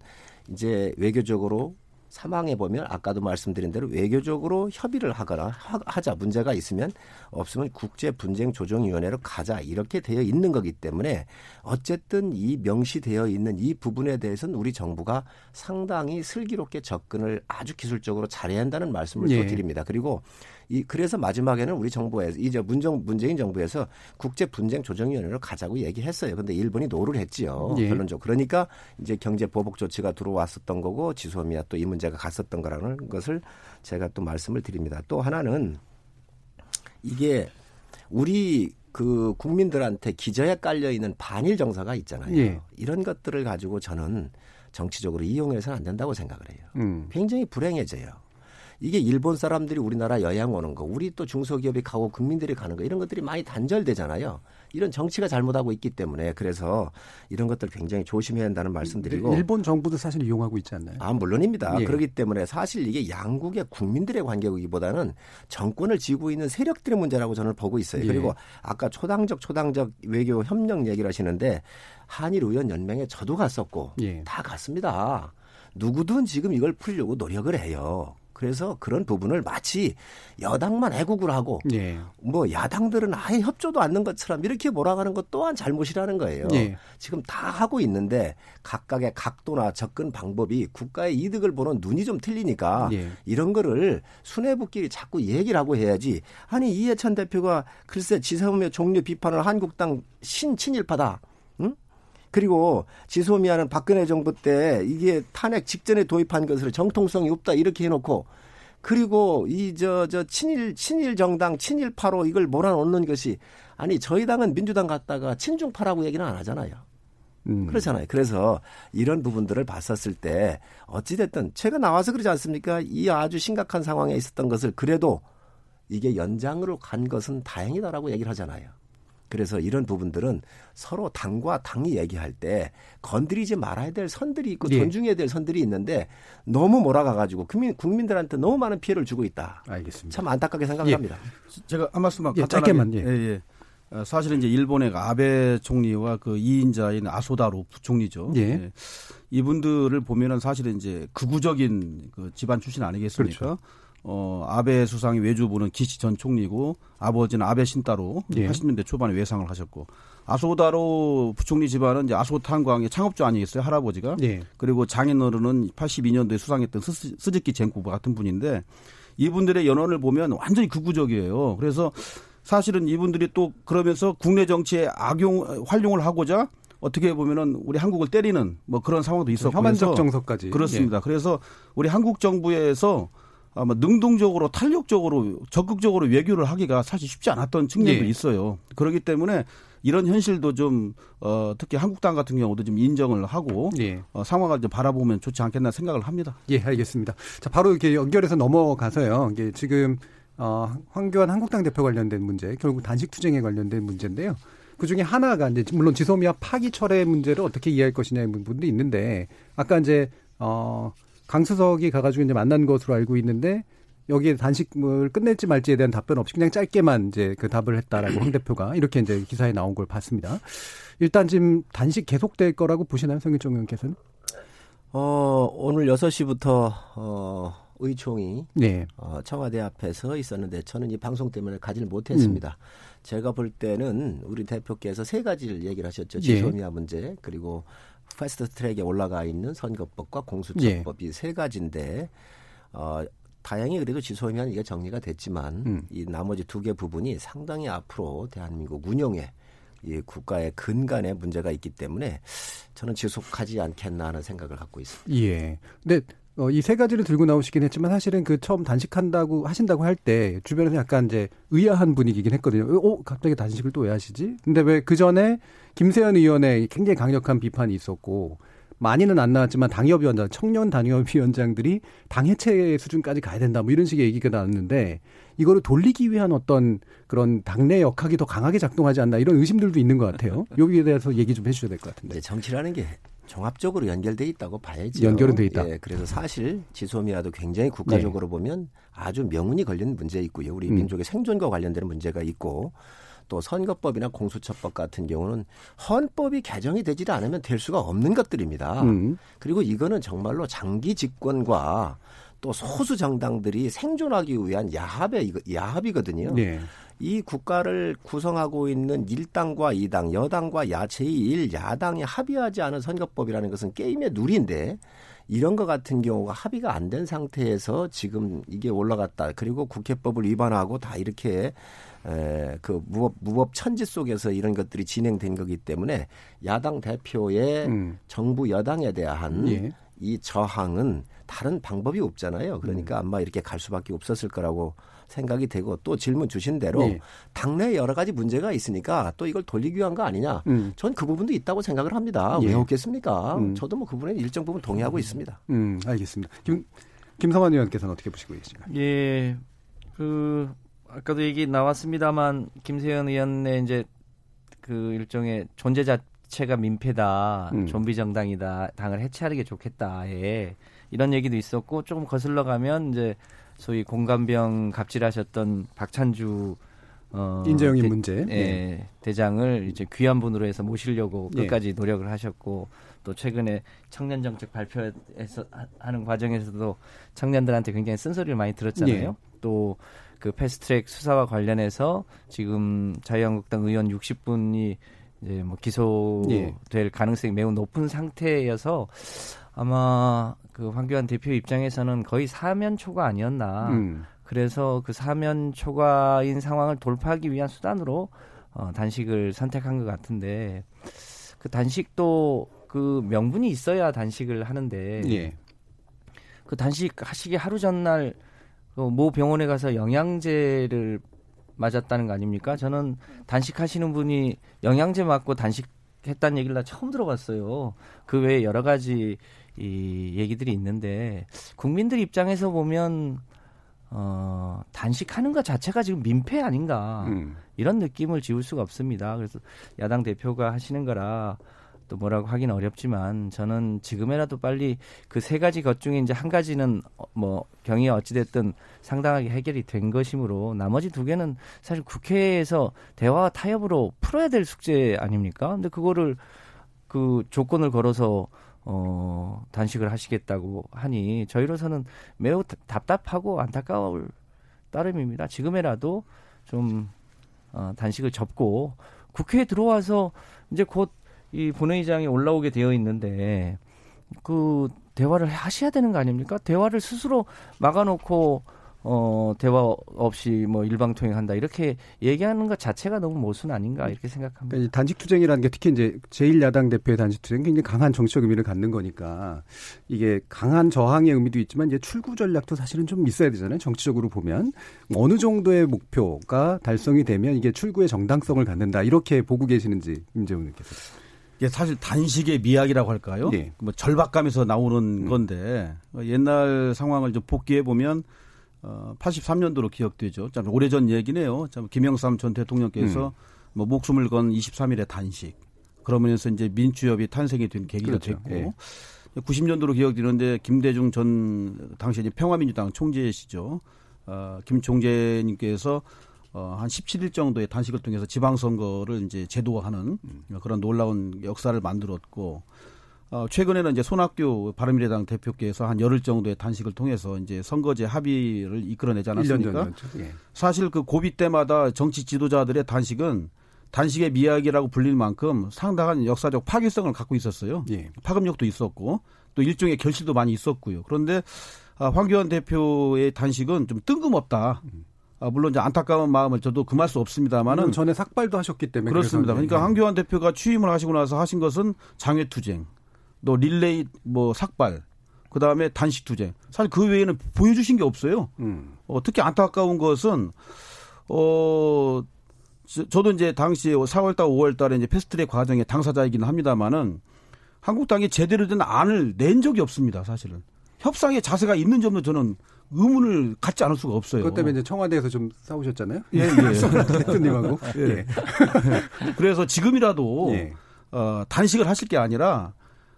이제 외교적으로 사망해 보면 아까도 말씀드린 대로 외교적으로 협의를 하거나 하자 문제가 있으면 없으면 국제분쟁조정위원회로 가자 이렇게 되어 있는 거기 때문에 어쨌든 이 명시되어 있는 이 부분에 대해서는 우리 정부가 상당히 슬기롭게 접근을 아주 기술적으로 잘해야 한다는 말씀을 예. 또 드립니다. 그리고 이 그래서 마지막에는 우리 정부에서 이제 문정, 문재인 정부에서 국제분쟁조정위원회로 가자고 얘기했어요. 그런데 일본이 노를 했지요. 예. 결론적으로 그러니까 이제 경제보복 조치가 들어왔었던 거고 지소미아 또 이 문제가 갔었던 거라는 것을 제가 또 말씀을 드립니다. 또 하나는 이게 우리 그 국민들한테 기저에 깔려 있는 반일 정서가 있잖아요. 예. 이런 것들을 가지고 저는 정치적으로 이용해서는 안 된다고 생각을 해요. 음. 굉장히 불행해져요. 이게 일본 사람들이 우리나라 여행 오는 거, 우리 또 중소기업이 가고 국민들이 가는 거 이런 것들이 많이 단절되잖아요. 이런 정치가 잘못하고 있기 때문에 그래서 이런 것들 굉장히 조심해야 한다는 말씀드리고 일본 정부도 사실 이용하고 있지 않나요? 아, 물론입니다. 예. 그렇기 때문에 사실 이게 양국의 국민들의 관계이기보다는 정권을 쥐고 있는 세력들의 문제라고 저는 보고 있어요. 예. 그리고 아까 초당적 초당적 외교 협력 얘기를 하시는데 한일 의원 연맹에 저도 갔었고 예. 다 갔습니다. 누구든 지금 이걸 풀려고 노력을 해요. 그래서 그런 부분을 마치 여당만 애국을 하고 예. 뭐 야당들은 아예 협조도 않는 것처럼 이렇게 몰아가는 것 또한 잘못이라는 거예요. 예. 지금 다 하고 있는데 각각의 각도나 접근 방법이 국가의 이득을 보는 눈이 좀 틀리니까 예. 이런 거를 수뇌부끼리 자꾸 얘기를 하고 해야지. 아니 이해찬 대표가 글쎄 지소미아 종료 비판을 한국당 신친일파다. 응? 그리고 지소미아는 박근혜 정부 때 이게 탄핵 직전에 도입한 것을 정통성이 없다 이렇게 해놓고 그리고 이 저 저 친일 친일 정당 친일파로 이걸 몰아넣는 것이, 아니 저희 당은 민주당 갔다가 친중파라고 얘기는 안 하잖아요. 음. 그렇잖아요. 그래서 이런 부분들을 봤었을 때 어찌됐든 제가 나와서 그러지 않습니까? 이 아주 심각한 상황에 있었던 것을 그래도 이게 연장으로 간 것은 다행이다라고 얘기를 하잖아요. 그래서 이런 부분들은 서로 당과 당이 얘기할 때 건드리지 말아야 될 선들이 있고 예. 존중해야 될 선들이 있는데 너무 몰아가가지고 국민, 국민들한테 너무 많은 피해를 주고 있다. 알겠습니다. 참 안타깝게 생각합니다. 예. 제가 한 말씀만 예, 짧게만. 예. 예, 예. 사실은 이제 일본의 아베 총리와 그 이인자인 아소 다로 부총리죠. 예. 예. 이분들을 보면은 사실은 이제 극우적인 그 집안 출신 아니겠습니까? 그렇죠. 어, 아베 수상의 외조부는 기시 전 총리고 아버지는 아베 신타로 예. 팔십 년대 초반에 외상을 하셨고, 아소다로 부총리 집안은 이제 아소탄광의 창업주 아니겠어요? 할아버지가. 예. 그리고 장인어른은 팔십이 년도에 수상했던 스스, 스즈키 젠쿠바 같은 분인데, 이분들의 연원을 보면 완전히 극우적이에요. 그래서 사실은 이분들이 또 그러면서 국내 정치에 악용, 활용을 하고자 어떻게 보면은 우리 한국을 때리는 뭐 그런 상황도 있었고. 혐한적 정서까지. 그렇습니다. 예. 그래서 우리 한국 정부에서 아마 능동적으로 탄력적으로 적극적으로 외교를 하기가 사실 쉽지 않았던 측면도 예. 있어요. 그렇기 때문에 이런 현실도 좀 어, 특히 한국당 같은 경우도 좀 인정을 하고 예. 어, 상황을 좀 바라보면 좋지 않겠나 생각을 합니다. 예, 알겠습니다. 자, 바로 이렇게 연결해서 넘어가서요. 이게 지금 어, 황교안 한국당 대표 관련된 문제, 결국 단식 투쟁에 관련된 문제인데요. 그 중에 하나가 이제 물론 지소미아 파기 철회 문제를 어떻게 이해할 것이냐는 부분도 있는데, 아까 이제 어. 강수석이 가가지고 이제 만난 것으로 알고 있는데, 여기에 단식을 끝낼지 말지에 대한 답변 없이 그냥 짧게만 이제 그 답을 했다라고 황 대표가 이렇게 이제 기사에 나온 걸 봤습니다. 일단 지금 단식 계속될 거라고 보시나요, 성일종 의원께서는? 어, 오늘 여섯 시부터, 어, 의총이. 네. 어, 청와대 앞에서 있었는데, 저는 이 방송 때문에 가지를 못했습니다. 음. 제가 볼 때는 우리 대표께서 세 가지를 얘기를 하셨죠. 지소미아 네. 문제, 그리고 패스트트랙에 올라가 있는 선거법과 공수처법이 예. 세 가지인데, 어, 다행히 그래도 지소미아는 이게 정리가 됐지만 음. 이 나머지 두 개 부분이 상당히 앞으로 대한민국 운영에 이 국가의 근간에 문제가 있기 때문에 저는 지속하지 않겠나 하는 생각을 갖고 있습니다. 예. 근데 어, 이 세 가지를 들고 나오시긴 했지만 사실은 그 처음 단식한다고 하신다고 할 때 주변에서 약간 이제 의아한 분위기긴 했거든요. 어, 갑자기 단식을 또 왜 하시지? 근데 왜 그 전에 김세현 의원의 굉장히 강력한 비판이 있었고, 많이는 안 나왔지만 당협위원장, 청년 당협위원장들이 당 해체 수준까지 가야 된다, 뭐 이런 식의 얘기가 나왔는데, 이거를 돌리기 위한 어떤 그런 당내 역학이 더 강하게 작동하지 않나, 이런 의심들도 있는 것 같아요. 여기에 대해서 얘기 좀 해주셔야 될 것 같은데. 네, 정치라는 게 종합적으로 연결돼 있다고 봐야지. 연결은 돼 있다. 예, 그래서 사실 지소미아도 굉장히 국가적으로 네. 보면 아주 명운이 걸린 문제 있고요. 우리 음. 민족의 생존과 관련되는 문제가 있고, 또 선거법이나 공수처법 같은 경우는 헌법이 개정이 되지 않으면 될 수가 없는 것들입니다. 음. 그리고 이거는 정말로 장기 집권과 또 소수 정당들이 생존하기 위한 야합의 야합이거든요. 네. 이 국가를 구성하고 있는 일당과 이당, 여당과 야제이 일 야당이 합의하지 않은 선거법이라는 것은 게임의 룰인데, 이런 것 같은 경우가 합의가 안 된 상태에서 지금 이게 올라갔다. 그리고 국회법을 위반하고 다 이렇게 에, 그 무법, 무법 천지 속에서 이런 것들이 진행된 거기 때문에 야당 대표의 음. 정부 여당에 대한 예. 이 저항은 다른 방법이 없잖아요. 그러니까 음. 아마 이렇게 갈 수밖에 없었을 거라고 생각이 되고, 또 질문 주신 대로 네. 당내 여러 가지 문제가 있으니까 또 이걸 돌리기 위한 거 아니냐. 음. 전 그 부분도 있다고 생각을 합니다. 예. 왜 없겠습니까? 음. 저도 뭐 그 부분에 일정 부분 동의하고 음. 있습니다. 음, 알겠습니다. 김, 김성환 의원께서는 어떻게 보시고 계십니까? 예, 그 아까도 얘기 나왔습니다만 김세현 의원의 이제 그 일종의 존재 자체가 민폐다, 음. 좀비 정당이다, 당을 해체하는 게 좋겠다에 이런 얘기도 있었고, 조금 거슬러 가면 이제 소위 공감병 갑질하셨던 박찬주 어, 인재영의 대, 문제 예, 네. 대장을 이제 귀한 분으로 해서 모시려고 끝까지 예. 노력을 하셨고, 또 최근에 청년 정책 발표해서 하는 과정에서도 청년들한테 굉장히 쓴소리를 많이 들었잖아요. 예. 또 그 패스트트랙 수사와 관련해서 지금 자유한국당 의원 육십 분이 이제 뭐 기소될 예. 가능성이 매우 높은 상태여서 아마 그 황교안 대표 입장에서는 거의 사면 초과 아니었나. 음. 그래서 그 사면 초과인 상황을 돌파하기 위한 수단으로 어, 단식을 선택한 것 같은데, 그 단식도 그 명분이 있어야 단식을 하는데 예. 그 단식 하시기 하루 전날 모 병원에 가서 영양제를 맞았다는 거 아닙니까? 저는 단식하시는 분이 영양제 맞고 단식했다는 얘기를 나 처음 들어봤어요. 그 외에 여러 가지 이 얘기들이 있는데 국민들 입장에서 보면 어, 단식하는 것 자체가 지금 민폐 아닌가 음. 이런 느낌을 지울 수가 없습니다. 그래서 야당 대표가 하시는 거라 또 뭐라고 하긴 어렵지만 저는 지금이라도 빨리 그 세 가지 것 중에 이제 한 가지는 뭐 경위가 어찌됐든 상당하게 해결이 된 것이므로 나머지 두 개는 사실 국회에서 대화와 타협으로 풀어야 될 숙제 아닙니까? 근데 그거를 그 조건을 걸어서 어, 단식을 하시겠다고 하니 저희로서는 매우 답답하고 안타까울 따름입니다. 지금이라도 좀 어, 단식을 접고 국회에 들어와서 이제 곧 이 본회의장이 올라오게 되어 있는데 그 대화를 하셔야 되는 거 아닙니까? 대화를 스스로 막아놓고 어, 대화 없이 뭐 일방통행한다 이렇게 얘기하는 것 자체가 너무 모순 아닌가 이렇게 생각합니다. 그러니까 단식투쟁이라는 게 특히 이제 제일 야당 대표의 단식투쟁 굉장히 강한 정치적 의미를 갖는 거니까 이게 강한 저항의 의미도 있지만 이제 출구 전략도 사실은 좀 있어야 되잖아요. 정치적으로 보면 어느 정도의 목표가 달성이 되면 이게 출구의 정당성을 갖는다 이렇게 보고 계시는지 임재훈 님께서. 예, 사실 단식의 미학이라고 할까요? 네. 뭐 절박감에서 나오는 음. 건데 옛날 상황을 좀 복기해 보면 어, 팔십삼 년도로 기억되죠. 참 오래전 얘기네요. 참 김영삼 전 대통령께서 음. 뭐 목숨을 건 이십삼 일의 단식. 그러면서 이제 민주협이 탄생이 된 계기가 그렇죠. 됐고 네. 구십 년도로 기억되는데 김대중 전 당시 이제 평화민주당 총재시죠. 어, 김 총재님께서 어, 한 십칠 일 정도의 단식을 통해서 지방선거를 이제 제도화하는 그런 놀라운 역사를 만들었고, 어, 최근에는 이제 손학규 바른미래당 대표께서 한 열흘 정도의 단식을 통해서 이제 선거제 합의를 이끌어내지 않았습니까? 예. 사실 그 고비 때마다 정치 지도자들의 단식은 단식의 미학이라고 불릴 만큼 상당한 역사적 파괴성을 갖고 있었어요. 예. 파급력도 있었고, 또 일종의 결실도 많이 있었고요. 그런데 아, 황교안 대표의 단식은 좀 뜬금없다. 음. 아, 물론 이제 안타까운 마음을 저도 금할 수 없습니다만은 전에 삭발도 하셨기 때문에 그렇습니다. 그러니까 네. 황교안 대표가 취임을 하시고 나서 하신 것은 장외투쟁, 또 릴레이 뭐 삭발, 그 다음에 단식투쟁. 사실 그 외에는 보여주신 게 없어요. 음. 어, 특히 안타까운 것은 어 저, 저도 이제 당시 사월달, 오월달에 이제 패스트트랙 과정의 당사자이기는 합니다만은 한국당이 제대로 된 안을 낸 적이 없습니다. 사실은 협상의 자세가 있는 점도 저는. 의문을 갖지 않을 수가 없어요. 그것 때문에 이제 청와대에서 좀 싸우셨잖아요. 예, 예. 대표님하고. 예. 그래서 지금이라도 예. 어, 단식을 하실 게 아니라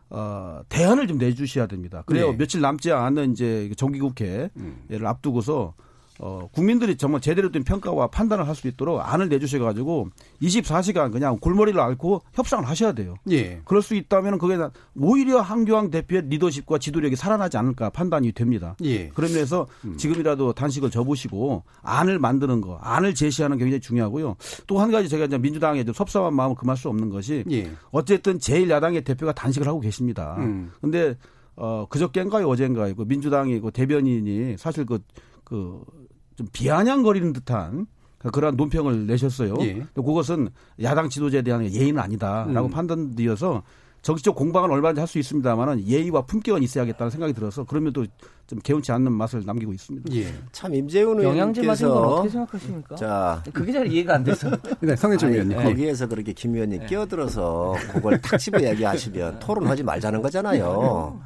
어, 대안을 좀 내주셔야 됩니다. 그래요. 예. 며칠 남지 않은 이제 정기국회를 음. 앞두고서 어, 국민들이 정말 제대로 된 평가와 판단을 할 수 있도록 안을 내주셔가지고 이십사 시간 그냥 골머리를 앓고 협상을 하셔야 돼요. 예. 그럴 수 있다면 그게 오히려 황교안 대표의 리더십과 지도력이 살아나지 않을까 판단이 됩니다. 예. 그러면서 음. 지금이라도 단식을 접으시고 안을 만드는 거, 안을 제시하는 게 굉장히 중요하고요. 또 한 가지 제가 이제 민주당에 좀 섭섭한 마음을 금할 수 없는 것이 예. 어쨌든 제일 야당의 대표가 단식을 하고 계십니다. 그런데 음. 어, 그저께인가요, 어젠가요, 그 민주당의 그 대변인이 사실 그 그 좀 비아냥거리는 듯한 그러한 논평을 내셨어요. 예. 그것은 야당 지도자에 대한 예의는 아니다라고 음. 판단되어서 정치적 공방은 얼마든지 할 수 있습니다만 예의와 품격은 있어야겠다는 생각이 들어서 그러면도 좀 개운치 않는 맛을 남기고 있습니다. 예. 참 임재훈 의원께서 영양제 맞은 건 어떻게 생각하십니까? 자, 그게 잘 이해가 안 돼서. 네, 성일종 의원님. 거기에서 그렇게 김 의원님 네. 끼어들어서 그걸 탁 집어 이야기하시면 토론하지 말자는 거잖아요.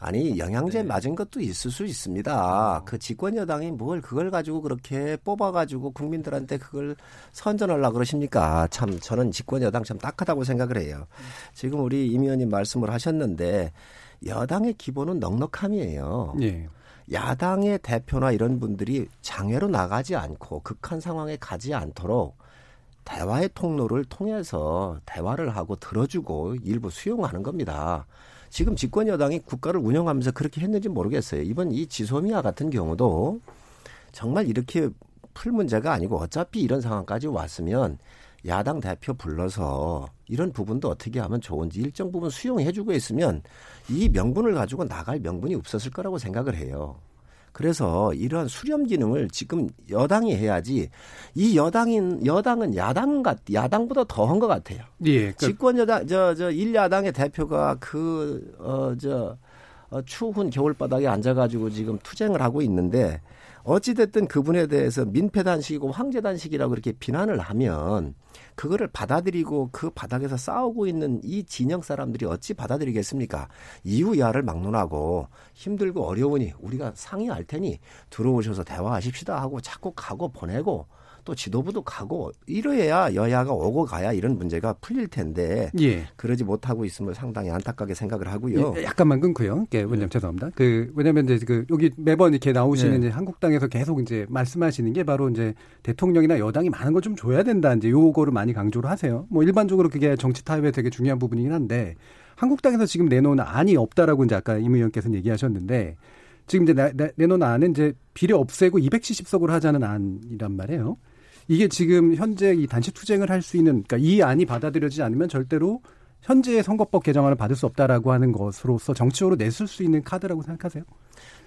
아니 영양제 네. 맞은 것도 있을 수 있습니다. 그 집권 여당이 뭘 그걸 가지고 그렇게 뽑아가지고 국민들한테 그걸 선전하려고 그러십니까? 참 저는 집권 여당 참 딱하다고 생각을 해요. 지금 우리 임 의원님 말씀을 하셨는데 여당의 기본은 넉넉함이에요. 네. 야당의 대표나 이런 분들이 장외로 나가지 않고 극한 상황에 가지 않도록 대화의 통로를 통해서 대화를 하고 들어주고 일부 수용하는 겁니다. 지금 집권 여당이 국가를 운영하면서 그렇게 했는지 모르겠어요. 이번 이 지소미아 같은 경우도 정말 이렇게 풀 문제가 아니고 어차피 이런 상황까지 왔으면 야당 대표 불러서 이런 부분도 어떻게 하면 좋은지 일정 부분 수용해주고 있으면 이 명분을 가지고 나갈 명분이 없었을 거라고 생각을 해요. 그래서 이러한 수렴 기능을 지금 여당이 해야지 이 여당인 여당은 야당 같 야당보다 더한 것 같아요. 예, 그러니까. 집권 여당 저 저 일 야당의 대표가 그 어 저 추운 겨울바닥에 앉아가지고 지금 투쟁을 하고 있는데 어찌됐든 그분에 대해서 민폐단식이고 황제단식이라고 그렇게 비난을 하면 그거를 받아들이고 그 바닥에서 싸우고 있는 이 진영 사람들이 어찌 받아들이겠습니까? 이유야를 막론하고 힘들고 어려우니 우리가 상의할 테니 들어오셔서 대화하십시다 하고 자꾸 가고 보내고 또 지도부도 가고 이러야 여야가 오고 가야 이런 문제가 풀릴 텐데 예. 그러지 못하고 있음을 상당히 안타깝게 생각을 하고요. 예, 약간만 끊고요. 예, 원장님 죄송합니다. 그 왜냐하면 이제 그 여기 매번 이렇게 나오시는 예. 이제 한국당에서 계속 이제 말씀하시는 게 바로 이제 대통령이나 여당이 많은 걸 좀 줘야 된다. 이제 요거를 많이 강조를 하세요. 뭐 일반적으로 그게 정치 타협에 되게 중요한 부분이긴 한데 한국당에서 지금 내놓은 안이 없다라고 이제 아까 임 의원께서는 얘기하셨는데. 지금 이제 내, 내, 내놓은 안은 이제 비례 없애고 이백칠십 석으로 하자는 안이란 말이에요. 이게 지금 현재 이 단식 투쟁을 할 수 있는, 그러니까 이 안이 받아들여지지 않으면 절대로 현재의 선거법 개정안을 받을 수 없다라고 하는 것으로서 정치적으로 내쓸 수 있는 카드라고 생각하세요?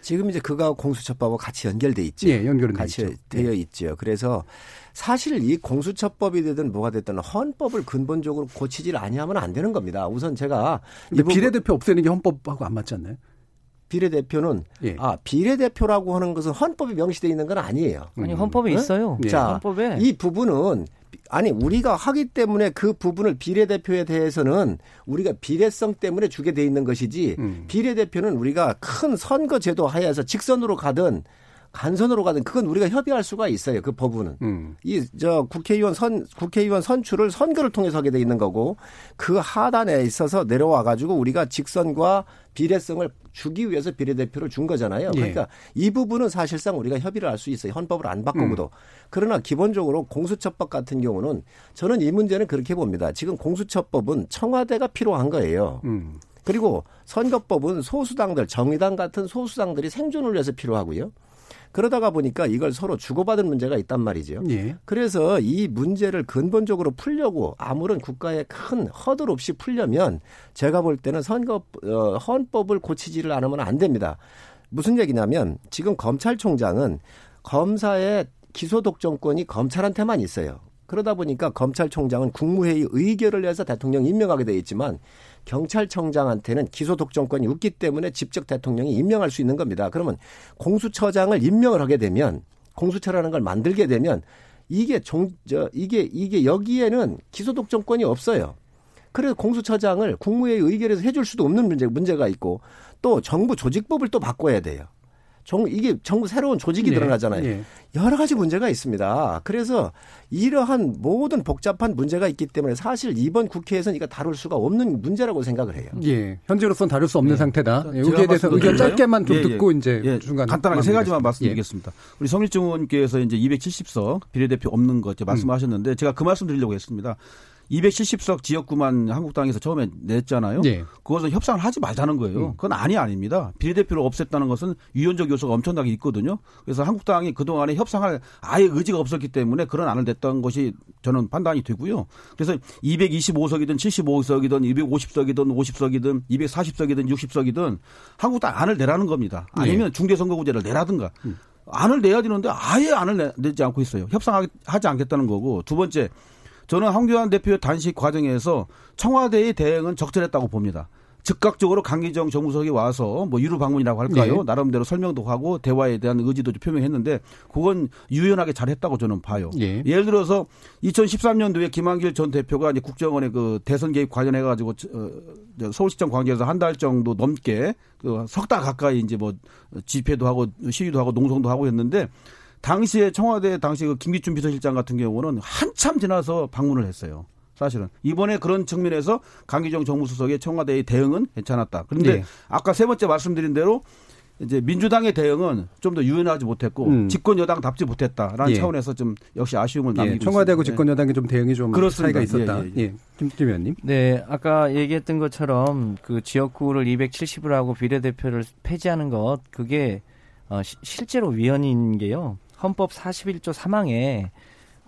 지금 이제 그가 공수처법하고 같이 연결돼 있죠. 예, 연결은 같이 있죠. 되어 예. 있죠. 그래서 사실 이 공수처법이 되든 뭐가 됐든 헌법을 근본적으로 고치질 아니하면 안 되는 겁니다. 우선 제가 이 비례대표 없애는 게 헌법하고 안 맞지 않나요? 비례대표는 예. 아 비례대표라고 하는 것은 헌법에 명시되어 있는 건 아니에요. 아니 헌법에 응? 있어요. 예. 자, 헌법에. 이 부분은 아니 우리가 하기 때문에 그 부분을 비례대표에 대해서는 우리가 비례성 때문에 주게 돼 있는 것이지 음. 비례대표는 우리가 큰 선거제도 하에서 직선으로 가든 간선으로 가든 그건 우리가 협의할 수가 있어요. 그 법은 음. 이 저 국회의원 선 국회의원 선출을 선거를 통해서 하게 돼 있는 거고 그 하단에 있어서 내려와 가지고 우리가 직선과 비례성을 주기 위해서 비례대표를 준 거잖아요. 그러니까 예. 이 부분은 사실상 우리가 협의를 할 수 있어요. 헌법을 안 바꾸고도. 음. 그러나 기본적으로 공수처법 같은 경우는 저는 이 문제는 그렇게 봅니다. 지금 공수처법은 청와대가 필요한 거예요. 음. 그리고 선거법은 소수당들, 정의당 같은 소수당들이 생존을 위해서 필요하고요. 그러다가 보니까 이걸 서로 주고받은 문제가 있단 말이죠. 예. 그래서 이 문제를 근본적으로 풀려고 아무런 국가의 큰 허들 없이 풀려면 제가 볼 때는 선거 어, 헌법을 고치지를 않으면 안 됩니다. 무슨 얘기냐면 지금 검찰총장은 검사의 기소 독점권이 검찰한테만 있어요. 그러다 보니까 검찰총장은 국무회의 의결을 해서 대통령 임명하게 되어 있지만 경찰청장한테는 기소 독점권이 없기 때문에 직접 대통령이 임명할 수 있는 겁니다. 그러면 공수처장을 임명을 하게 되면 공수처라는 걸 만들게 되면 이게 종, 저, 이게 이게 여기에는 기소 독점권이 없어요. 그래서 공수처장을 국무회의 의결에서 해줄 수도 없는 문제, 문제가 있고 또 정부 조직법을 또 바꿔야 돼요. 정, 이게 정부 새로운 조직이 네, 드러나잖아요. 네. 여러 가지 문제가 있습니다. 그래서 이러한 모든 복잡한 문제가 있기 때문에 사실 이번 국회에서는 이거 다룰 수가 없는 문제라고 생각을 해요. 예, 현재로서는 다룰 수 없는 네. 상태다. 예, 여기에 대해서 의견 짧게만 좀 예, 듣고 예. 이제 예, 중간 간단하게 세 가지만 말씀드리겠습니다. 예. 우리 성일종 의원께서 이제 이백칠십 석 비례대표 없는 것 말씀하셨는데 음. 제가 그 말씀 드리려고 했습니다. 이백칠십 석 지역구만 한국당에서 처음에 냈잖아요. 네. 그것은 협상을 하지 말자는 거예요. 그건 아니 아닙니다. 비례대표를 없앴다는 것은 유연적 요소가 엄청나게 있거든요. 그래서 한국당이 그동안에 협상할 아예 의지가 없었기 때문에 그런 안을 냈던 것이 저는 판단이 되고요. 그래서 이백이십오 석이든 칠십오 석이든 이백오십 석이든 오십 석이든 이백사십 석이든 육십 석이든 한국당 안을 내라는 겁니다. 아니면 중대선거구제를 내라든가. 안을 내야 되는데 아예 안을 내지 않고 있어요. 협상하지 않겠다는 거고. 두 번째. 저는 황교안 대표의 단식 과정에서 청와대의 대응은 적절했다고 봅니다. 즉각적으로 강기정 정무석이 와서 뭐 유료 방문이라고 할까요? 네. 나름대로 설명도 하고 대화에 대한 의지도 표명했는데 그건 유연하게 잘했다고 저는 봐요. 네. 예를 들어서 이천십삼 년도에 김한길 전 대표가 이제 국정원의 그 대선 개입 관련해 가지고 서울시청 광장에서 한 달 정도 넘게 그 석 달 가까이 이제 뭐 집회도 하고 시위도 하고 농성도 하고 했는데. 당시에 청와대 당시 그 김기춘 비서실장 같은 경우는 한참 지나서 방문을 했어요. 사실은 이번에 그런 측면에서 강기정 정무수석의 청와대의 대응은 괜찮았다. 그런데 네. 아까 세 번째 말씀드린 대로 이제 민주당의 대응은 좀 더 유연하지 못했고 음. 집권 여당답지 못했다라는 예. 차원에서 좀 역시 아쉬움을 남기고 예. 청와대하고 있습니다. 집권 여당의 좀 대응이 좀 그렇습니다. 차이가 있었다. 예, 예, 예. 예. 김 의원님. 네, 아까 얘기했던 것처럼 그 지역구를 이백칠십으로 하고 비례대표를 폐지하는 것 그게 어, 시, 실제로 위헌인 게요. 헌법 사십일 조 삼 항에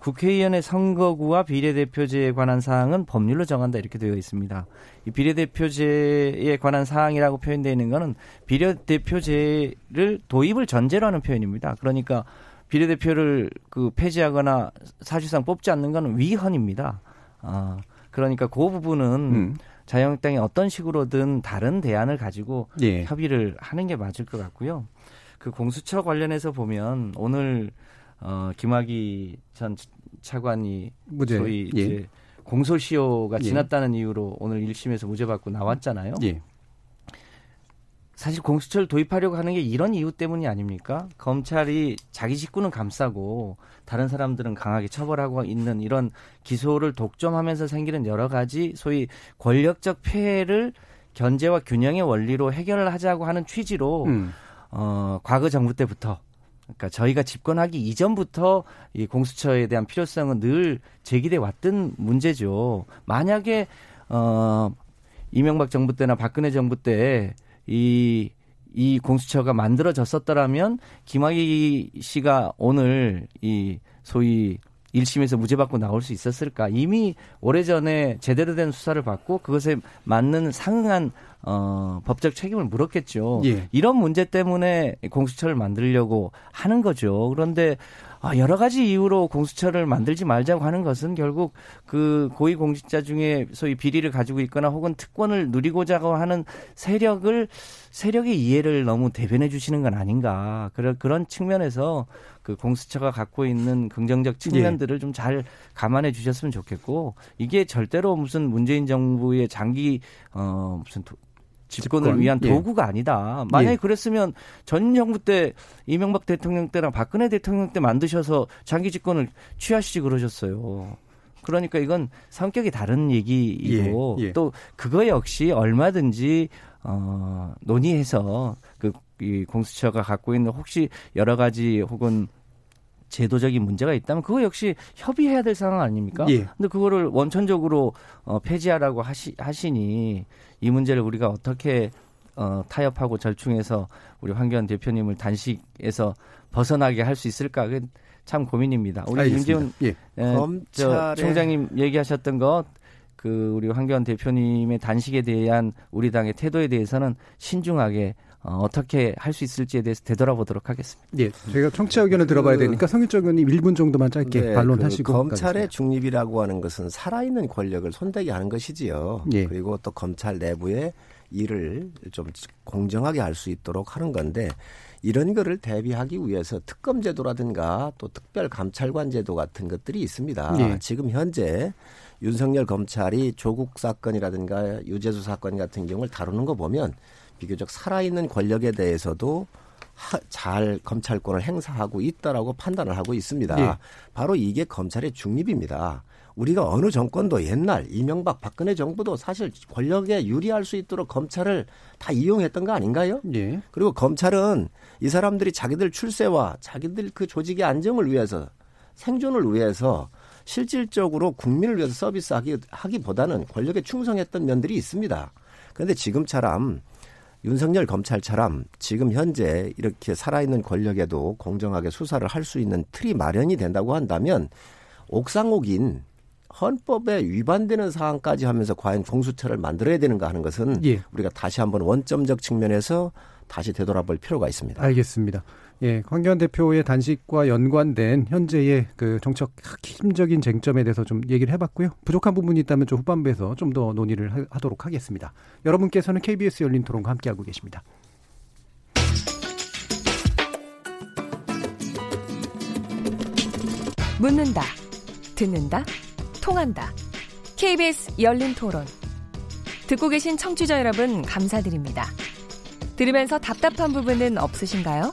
국회의원의 선거구와 비례대표제에 관한 사항은 법률로 정한다 이렇게 되어 있습니다. 이 비례대표제에 관한 사항이라고 표현되어 있는 것은 비례대표제를 도입을 전제로 하는 표현입니다. 그러니까 비례대표를 그 폐지하거나 사실상 뽑지 않는 것은 위헌입니다. 아, 그러니까 그 부분은 음. 자유한국당이 어떤 식으로든 다른 대안을 가지고 예. 협의를 하는 게 맞을 것 같고요. 그 공수처 관련해서 보면 오늘 어, 김학의 전 차관이 무죄. 소위 예. 이제 공소시효가 지났다는 예. 이유로 오늘 일 심에서 무죄 받고 나왔잖아요. 예. 사실 공수처를 도입하려고 하는 게 이런 이유 때문이 아닙니까? 검찰이 자기 식구는 감싸고 다른 사람들은 강하게 처벌하고 있는 이런 기소를 독점하면서 생기는 여러 가지 소위 권력적 폐해를 견제와 균형의 원리로 해결을 하자고 하는 취지로 음. 어, 과거 정부 때부터 그러니까 저희가 집권하기 이전부터 이 공수처에 대한 필요성은 늘 제기돼 왔던 문제죠. 만약에 어, 이명박 정부 때나 박근혜 정부 때 이, 이 공수처가 만들어졌었더라면 김학의 씨가 오늘 이 소위 일 심에서 무죄받고 나올 수 있었을까? 이미 오래전에 제대로 된 수사를 받고 그것에 맞는 상응한 어, 법적 책임을 물었겠죠. 예. 이런 문제 때문에 공수처를 만들려고 하는 거죠. 그런데 여러 가지 이유로 공수처를 만들지 말자고 하는 것은 결국 그 고위공직자 중에 소위 비리를 가지고 있거나 혹은 특권을 누리고자 하는 세력을 세력의 이해를 너무 대변해 주시는 건 아닌가. 그런 그런 측면에서 그 공수처가 갖고 있는 긍정적 측면들을 예. 좀 잘 감안해 주셨으면 좋겠고 이게 절대로 무슨 문재인 정부의 장기 어 무슨 도, 집권을 집권? 위한 도구가 예. 아니다. 만약에 예. 그랬으면 전 정부 때 이명박 대통령 때랑 박근혜 대통령 때 만드셔서 장기 집권을 취하시지 그러셨어요. 그러니까 이건 성격이 다른 얘기이고 예. 예. 또 그거 역시 얼마든지 어, 논의해서 그 이 공수처가 갖고 있는 혹시 여러 가지 혹은 제도적인 문제가 있다면 그거 역시 협의해야 될 상황 아닙니까? 예. 근데 그거를 원천적으로 어, 폐지하라고 하시, 하시니 이 문제를 우리가 어떻게 어, 타협하고 절충해서 우리 황교안 대표님을 단식에서 벗어나게 할 수 있을까? 그게 참 고민입니다. 우리 알겠습니다. 임재훈 예. 검찰의... 총장님 얘기하셨던 것 그 우리 황교안 대표님의 단식에 대한 우리 당의 태도에 대해서는 신중하게 어, 어떻게 할 수 있을지에 대해서 되돌아보도록 하겠습니다. 예, 저희가 청취자 의견을 들어봐야 그, 되니까 성일종 의원님 일 분 정도만 짧게 네, 반론하시고 그 검찰의 중립이라고 하는 것은 살아있는 권력을 손대게 하는 것이지요. 예. 그리고 또 검찰 내부의 일을 좀 공정하게 할 수 있도록 하는 건데 이런 거를 대비하기 위해서 특검 제도라든가 또 특별 감찰관 제도 같은 것들이 있습니다. 예. 지금 현재 윤석열 검찰이 조국 사건이라든가 유재수 사건 같은 경우를 다루는 거 보면 비교적 살아있는 권력에 대해서도 하, 잘 검찰권을 행사하고 있다라고 판단을 하고 있습니다. 예. 바로 이게 검찰의 중립입니다. 우리가 어느 정권도 옛날 이명박 박근혜 정부도 사실 권력에 유리할 수 있도록 검찰을 다 이용했던 거 아닌가요? 예. 그리고 검찰은 이 사람들이 자기들 출세와 자기들 그 조직의 안정을 위해서 생존을 위해서 실질적으로 국민을 위해서 서비스하기 하기보다는 권력에 충성했던 면들이 있습니다. 그런데 지금처럼 윤석열 검찰처럼 지금 현재 이렇게 살아있는 권력에도 공정하게 수사를 할 수 있는 틀이 마련이 된다고 한다면 옥상옥인 헌법에 위반되는 사항까지 하면서 과연 공수처를 만들어야 되는가 하는 것은 예. 우리가 다시 한번 원점적 측면에서 다시 되돌아볼 필요가 있습니다. 알겠습니다. 예, 황교안 대표의 단식과 연관된 현재의 그 정책 핵심적인 쟁점에 대해서 좀 얘기를 해봤고요. 부족한 부분이 있다면 좀 후반부에서 좀 더 논의를 하, 하도록 하겠습니다. 여러분께서는 케이비에스 열린 토론과 함께하고 계십니다. 묻는다, 듣는다, 통한다. 케이비에스 열린 토론. 듣고 계신 청취자 여러분 감사드립니다. 들으면서 답답한 부분은 없으신가요?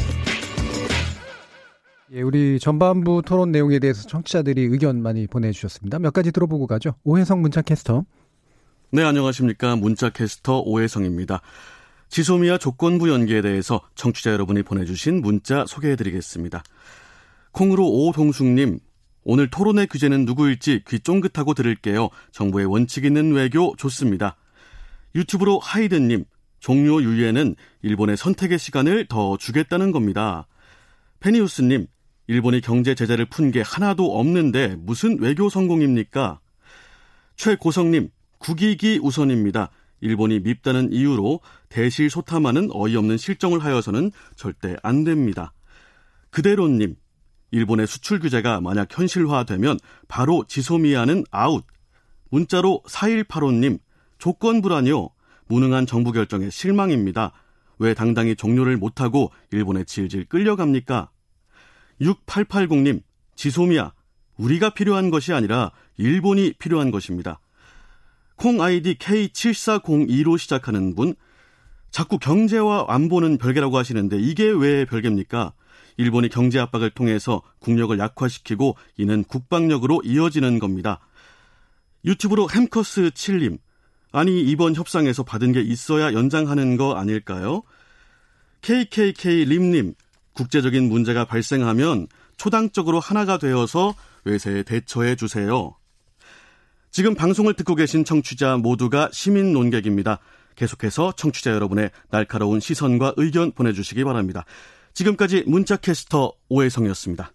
예, 우리 전반부 토론 내용에 대해서 청취자들이 의견 많이 보내주셨습니다. 몇 가지 들어보고 가죠. 오혜성 문자캐스터. 네, 안녕하십니까. 문자캐스터 오혜성입니다. 지소미아 조건부 연기에 대해서 청취자 여러분이 보내주신 문자 소개해드리겠습니다. 콩으로 오동숙님. 오늘 토론의 규제는 누구일지 귀 쫑긋하고 들을게요. 정부의 원칙 있는 외교 좋습니다. 유튜브로 하이든님, 종료 유예는 일본의 선택의 시간을 더 주겠다는 겁니다. 페니우스님, 일본이 경제 제재를 푼 게 하나도 없는데 무슨 외교 성공입니까? 최고성님, 국익이 우선입니다. 일본이 밉다는 이유로 대실 소탐하는 어이없는 실정을 하여서는 절대 안 됩니다. 그대로님, 일본의 수출 규제가 만약 현실화되면 바로 지소미아는 아웃. 문자로 사일팔오님, 조건 불안이요. 무능한 정부 결정에 실망입니다. 왜 당당히 종료를 못하고 일본에 질질 끌려갑니까? 육팔팔공님, 지소미아, 우리가 필요한 것이 아니라 일본이 필요한 것입니다. 콩 아이디 케이 칠사공이로 시작하는 분, 자꾸 경제와 안보는 별개라고 하시는데 이게 왜 별개입니까? 일본이 경제 압박을 통해서 국력을 약화시키고 이는 국방력으로 이어지는 겁니다. 유튜브로 햄커스칠님, 아니 이번 협상에서 받은 게 있어야 연장하는 거 아닐까요? 케이케이케이 림님, 국제적인 문제가 발생하면 초당적으로 하나가 되어서 외세에 대처해 주세요. 지금 방송을 듣고 계신 청취자 모두가 시민 논객입니다. 계속해서 청취자 여러분의 날카로운 시선과 의견 보내주시기 바랍니다. 지금까지 문자캐스터 오혜성이었습니다.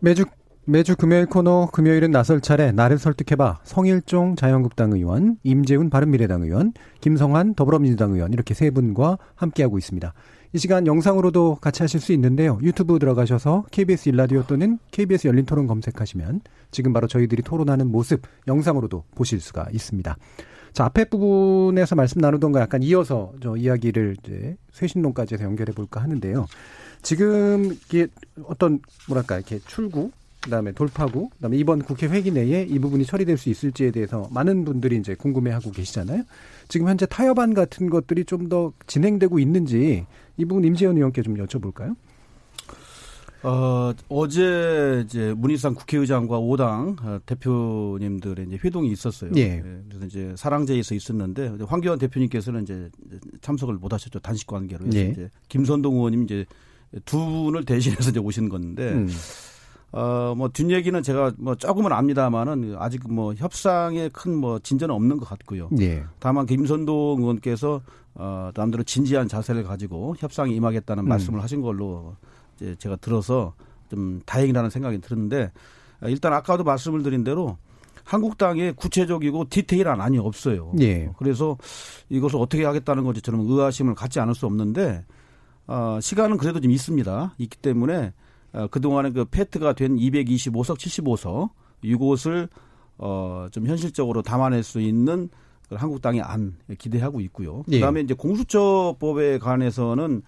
매주 매주 금요일 코너 금요일은 나설 차례 나를 설득해봐. 성일종 자유한국당 의원, 임재훈 바른미래당 의원, 김성환 더불어민주당 의원 이렇게 세 분과 함께하고 있습니다. 이 시간 영상으로도 같이 하실 수 있는데요. 유튜브 들어가셔서 케이비에스 일라디오 또는 케이비에스 열린 토론 검색하시면 지금 바로 저희들이 토론하는 모습 영상으로도 보실 수가 있습니다. 자, 앞에 부분에서 말씀 나누던 거 약간 이어서 저 이야기를 이제 쇄신론까지 해서 연결해 볼까 하는데요. 지금 이게 어떤 뭐랄까 이렇게 출구, 그다음에 돌파구, 그다음에 이번 국회 회기 내에 이 부분이 처리될 수 있을지에 대해서 많은 분들이 이제 궁금해하고 계시잖아요. 지금 현재 타협안 같은 것들이 좀 더 진행되고 있는지 이 부분 임재현 의원께 좀 여쭤볼까요? 어, 어제 이제 문희상 국회의장과 오당 대표님들의 이제 회동이 있었어요. 예. 그래서 이제 사랑제에서 있었는데 황교안 대표님께서는 이제 참석을 못하셨죠. 단식 관계로. 예. 이제 김선동 의원님 이제 두 분을 대신해서 이제 오신 건데, 음. 어, 뭐 뒷얘기는 제가 뭐 조금은 압니다만은 아직 뭐 협상에 큰 뭐 진전은 없는 것 같고요. 예. 다만 김선동 의원께서 어, 남들은 진지한 자세를 가지고 협상에 임하겠다는 음. 말씀을 하신 걸로. 제가 들어서 좀 다행이라는 생각이 드는데, 일단 아까도 말씀을 드린 대로 한국당에 구체적이고 디테일한 안이 없어요. 예. 그래서 이것을 어떻게 하겠다는 건지 저는 의아심을 갖지 않을 수 없는데, 어, 시간은 그래도 좀 있습니다. 있기 때문에 어, 그동안에 그 패트가 된 이백이십오석, 칠십오석 이곳을 어, 좀 현실적으로 담아낼 수 있는 한국당의 안 기대하고 있고요. 예. 그다음에 이제 공수처법에 관해서는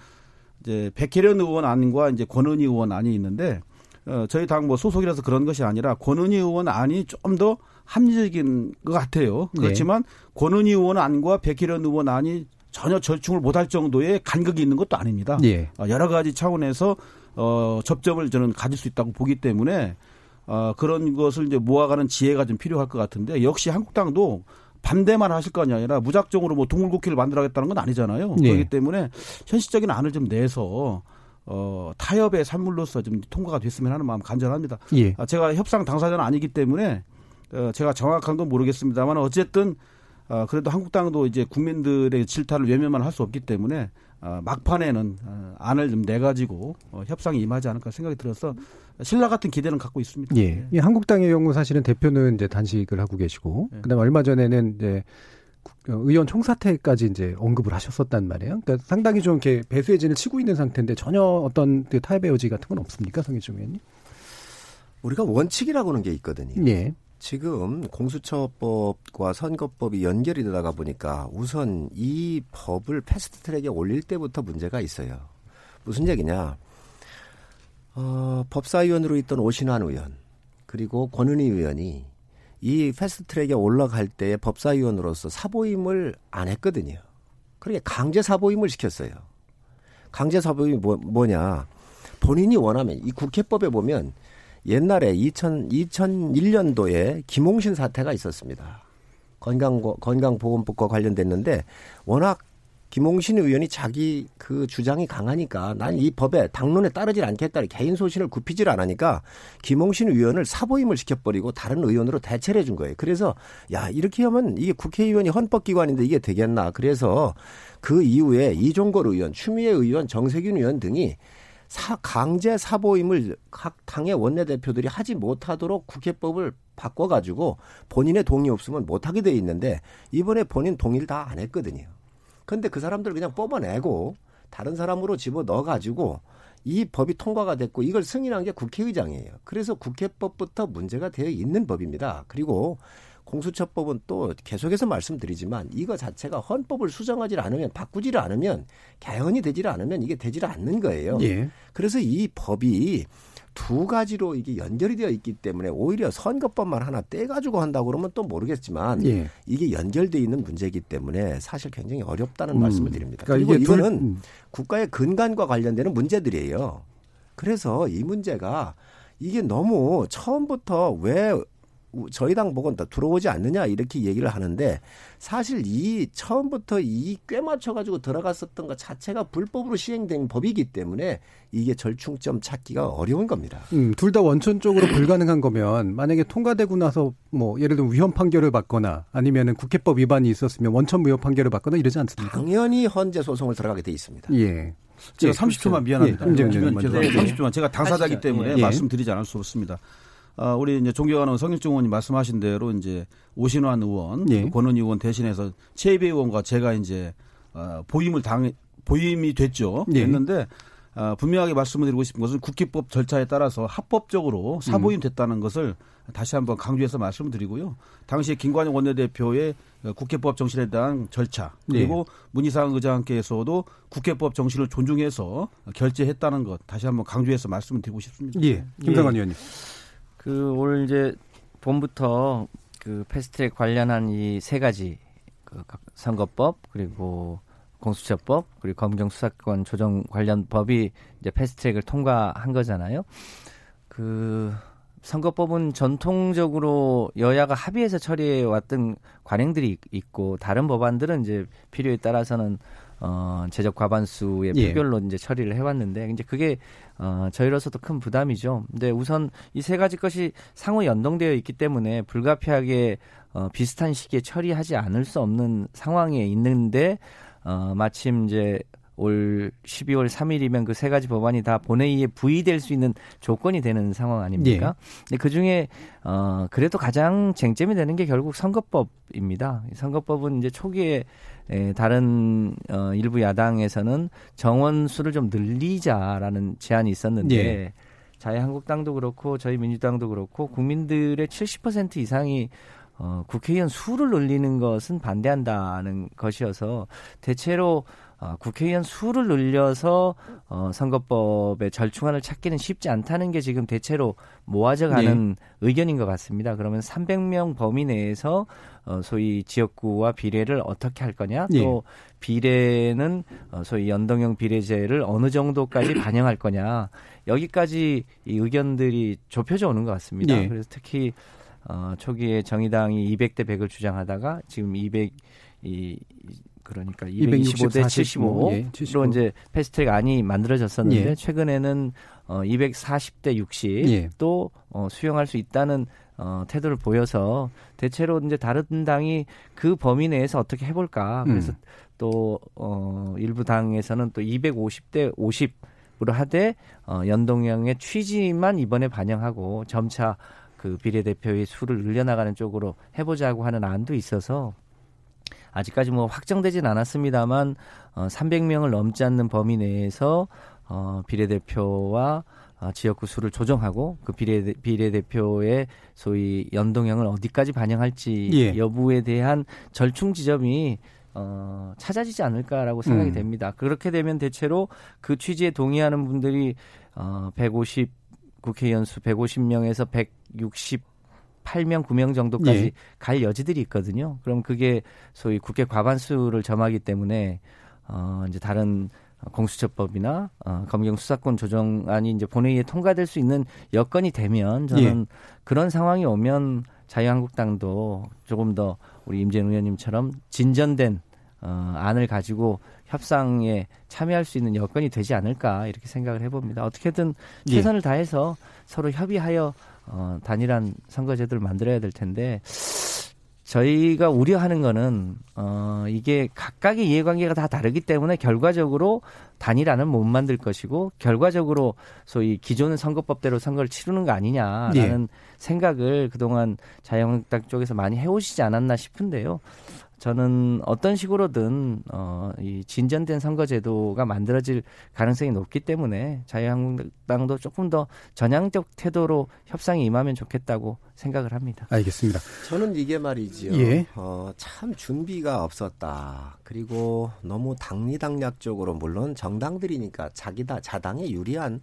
이제 백혜련 의원 안과 이제 권은희 의원 안이 있는데, 어, 저희 당 뭐 소속이라서 그런 것이 아니라 권은희 의원 안이 좀 더 합리적인 것 같아요. 그렇지만 네. 권은희 의원 안과 백혜련 의원 안이 전혀 절충을 못할 정도의 간극이 있는 것도 아닙니다. 네. 여러 가지 차원에서 어, 접점을 저는 가질 수 있다고 보기 때문에 어, 그런 것을 이제 모아가는 지혜가 좀 필요할 것 같은데, 역시 한국당도 반대만 하실 것이 아니라 무작정으로 뭐 동물국회를 만들어야겠다는 건 아니잖아요. 네. 그렇기 때문에 현실적인 안을 좀 내서 어, 타협의 산물로서 좀 통과가 됐으면 하는 마음 간절합니다. 예. 아, 제가 협상 당사자는 아니기 때문에 어, 제가 정확한 건 모르겠습니다만 어쨌든 어, 그래도 한국당도 이제 국민들의 질타를 외면만 할 수 없기 때문에 어, 막판에는 어, 안을 좀 내가지고 어, 협상에 임하지 않을까 생각이 들어서 신라 같은 기대는 갖고 있습니다. 예. 예. 한국당의 경우 사실은 대표는 이제 단식을 하고 계시고, 예. 그다음에 얼마 전에는 이제 의원 총사퇴까지 이제 언급을 하셨었단 말이에요. 그러니까 상당히 좀 이렇게 배수의 진을 치고 있는 상태인데 전혀 어떤 그 타협의 여지 같은 건 없습니까, 성일종 의원님? 우리가 원칙이라고 하는 게 있거든요. 예. 지금 공수처법과 선거법이 연결이 되다가 보니까 우선 이 법을 패스트트랙에 올릴 때부터 문제가 있어요. 무슨 얘기냐? 어, 법사위원으로 있던 오신환 의원 그리고 권은희 의원이 이 패스트트랙에 올라갈 때 법사위원으로서 사보임을 안 했거든요. 그러니까 강제 사보임을 시켰어요. 강제 사보임이 뭐, 뭐냐. 본인이 원하면 이 국회법에 보면 옛날에 이천일년도에 김홍신 사태가 있었습니다. 건강 건강보험법과 관련됐는데 워낙 김홍신 의원이 자기 그 주장이 강하니까 난 이 법에 당론에 따르질 않겠다, 개인 소신을 굽히질 않으니까 김홍신 의원을 사보임을 시켜버리고 다른 의원으로 대체를 해준 거예요. 그래서 야 이렇게 하면 이게 국회의원이 헌법기관인데 이게 되겠나. 그래서 그 이후에 이종걸 의원, 추미애 의원, 정세균 의원 등이 사, 강제 사보임을 각 당의 원내대표들이 하지 못하도록 국회법을 바꿔가지고 본인의 동의 없으면 못하게 돼 있는데 이번에 본인 동의를 다 안 했거든요. 근데 그 사람들 그냥 뽑아내고 다른 사람으로 집어넣어가지고 이 법이 통과가 됐고 이걸 승인한 게 국회의장이에요. 그래서 국회법부터 문제가 되어 있는 법입니다. 그리고 공수처법은 또 계속해서 말씀드리지만 이거 자체가 헌법을 수정하지 않으면 바꾸지 않으면 개헌이 되지 않으면 이게 되지 않는 거예요. 예. 그래서 이 법이 두 가지로 이게 연결이 되어 있기 때문에 오히려 선거법만 하나 떼가지고 한다고 그러면 또 모르겠지만 예. 이게 연결되어 있는 문제이기 때문에 사실 굉장히 어렵다는 음. 말씀을 드립니다. 그러니까 그리고 이거는 둘... 국가의 근간과 관련되는 문제들이에요. 그래서 이 문제가 이게 너무 처음부터 왜 저희 당 보건 다 들어오지 않느냐 이렇게 얘기를 하는데 사실 이 처음부터 이 꽤 맞춰가지고 들어갔었던 것 자체가 불법으로 시행된 법이기 때문에 이게 절충점 찾기가 어려운 겁니다. 음, 둘 다 원천적으로 불가능한 거면 만약에 통과되고 나서 뭐 예를 들면 위헌 판결을 받거나 아니면은 국회법 위반이 있었으면 원천 무효 판결을 받거나 이러지 않습니까? 당연히 헌재 소송을 들어가게 돼 있습니다. 예. 제가 예, 삼십 초만 미안합니다. 예, 죄송합니다. 예. 삼십 초만 제가 당사자이기 아시죠? 때문에 예. 말씀드리지 않을 수 없습니다. 아, 우리 이제 존경하는 성일종 의원님 말씀하신 대로 이제 오신환 의원, 예. 권은희 의원 대신해서 최희배 의원과 제가 이제 어, 보임을 당 보임이 됐죠. 예. 됐는데 어, 분명하게 말씀을 드리고 싶은 것은 국회법 절차에 따라서 합법적으로 사보임 됐다는 것을 다시 한번 강조해서 말씀을 드리고요. 당시에 김관영 원내대표의 국회법 정신에 대한 절차 그리고 예. 문희상 의장께서도 국회법 정신을 존중해서 결재했다는 것 다시 한번 강조해서 말씀을 드리고 싶습니다. 예, 김성환 예. 의원님. 그 올 이제 봄부터 그 패스트트랙 관련한 이 세 가지 그 선거법 그리고 공수처법 그리고 검경수사권 조정 관련 법이 이제 패스트트랙을 통과한 거잖아요. 그 선거법은 전통적으로 여야가 합의해서 처리해 왔던 관행들이 있고 다른 법안들은 이제 필요에 따라서는 어, 제적 과반수의 표결로 예. 이제 처리를 해왔는데, 이제 그게, 어, 저희로서도 큰 부담이죠. 근데 우선 이 세 가지 것이 상호 연동되어 있기 때문에 불가피하게, 어, 비슷한 시기에 처리하지 않을 수 없는 상황에 있는데, 어, 마침 이제 올 십이월 삼일이면 그 세 가지 법안이 다 본회의에 부의될 수 있는 조건이 되는 상황 아닙니까? 예. 근데 그 중에, 어, 그래도 가장 쟁점이 되는 게 결국 선거법입니다. 선거법은 이제 초기에 예, 다른 어, 일부 야당에서는 정원 수를 좀 늘리자라는 제안이 있었는데 예. 자유한국당도 그렇고 저희 민주당도 그렇고 국민들의 칠십 퍼센트 이상이 어, 국회의원 수를 늘리는 것은 반대한다는 것이어서 대체로 어, 국회의원 수를 늘려서 어, 선거법의 절충안을 찾기는 쉽지 않다는 게 지금 대체로 모아져가는 네. 의견인 것 같습니다. 그러면 삼백 명 범위 내에서 어, 소위 지역구와 비례를 어떻게 할 거냐 네. 또 비례는 어, 소위 연동형 비례제를 어느 정도까지 반영할 거냐 여기까지 이 의견들이 좁혀져 오는 것 같습니다. 네. 그래서 특히 어, 초기에 정의당이 이백 대 백을 주장하다가 지금 이백 이 그러니까 이백이십오 대 칠십오로 예, 칠십오. 이제 패스트트랙 안이 만들어졌었는데 예. 최근에는 어, 이백사십 대 육십 예. 또 어, 수용할 수 있다는 어, 태도를 보여서 대체로 이제 다른 당이 그 범위 내에서 어떻게 해볼까 그래서 음. 또 어, 일부 당에서는 또 이백오십 대 오십으로 하되 어, 연동형의 취지만 이번에 반영하고 점차 그 비례대표의 수를 늘려나가는 쪽으로 해보자고 하는 안도 있어서. 아직까지 뭐 확정되진 않았습니다만 어, 삼백 명을 넘지 않는 범위 내에서 어, 비례대표와 어, 지역구 수를 조정하고 그 비례, 비례대표의 소위 연동형을 어디까지 반영할지 예. 여부에 대한 절충 지점이 어, 찾아지지 않을까라고 생각이 음. 됩니다. 그렇게 되면 대체로 그 취지에 동의하는 분들이 어, 백오십 국회의원 수 백오십 명에서 백육십 팔 명, 구 명 정도까지 예. 갈 여지들이 있거든요. 그럼 그게 소위 국회 과반수를 점하기 때문에 어 이제 다른 공수처법이나 어 검경 수사권 조정안이 이제 본회의에 통과될 수 있는 여건이 되면 저는 예. 그런 상황이 오면 자유한국당도 조금 더 우리 임재훈 의원님처럼 진전된 어, 안을 가지고 협상에 참여할 수 있는 여건이 되지 않을까 이렇게 생각을 해봅니다. 어떻게든 최선을 예. 다해서 서로 협의하여 어, 단일한 선거제도를 만들어야 될 텐데 저희가 우려하는 거는 어, 이게 각각의 이해관계가 다 다르기 때문에 결과적으로 단일안은 못 만들 것이고 결과적으로 소위 기존의 선거법대로 선거를 치르는 거 아니냐라는 예. 생각을 그동안 자유한국당 쪽에서 많이 해오시지 않았나 싶은데요. 저는 어떤 식으로든 어, 이 진전된 선거제도가 만들어질 가능성이 높기 때문에 자유한국당도 조금 더 전향적 태도로 협상에 임하면 좋겠다고 생각을 합니다. 알겠습니다. 저는 이게 말이지요. 예. 어, 참 준비가 없었다. 그리고 너무 당리당략적으로 물론 정당들이니까 자기다 자당에 유리한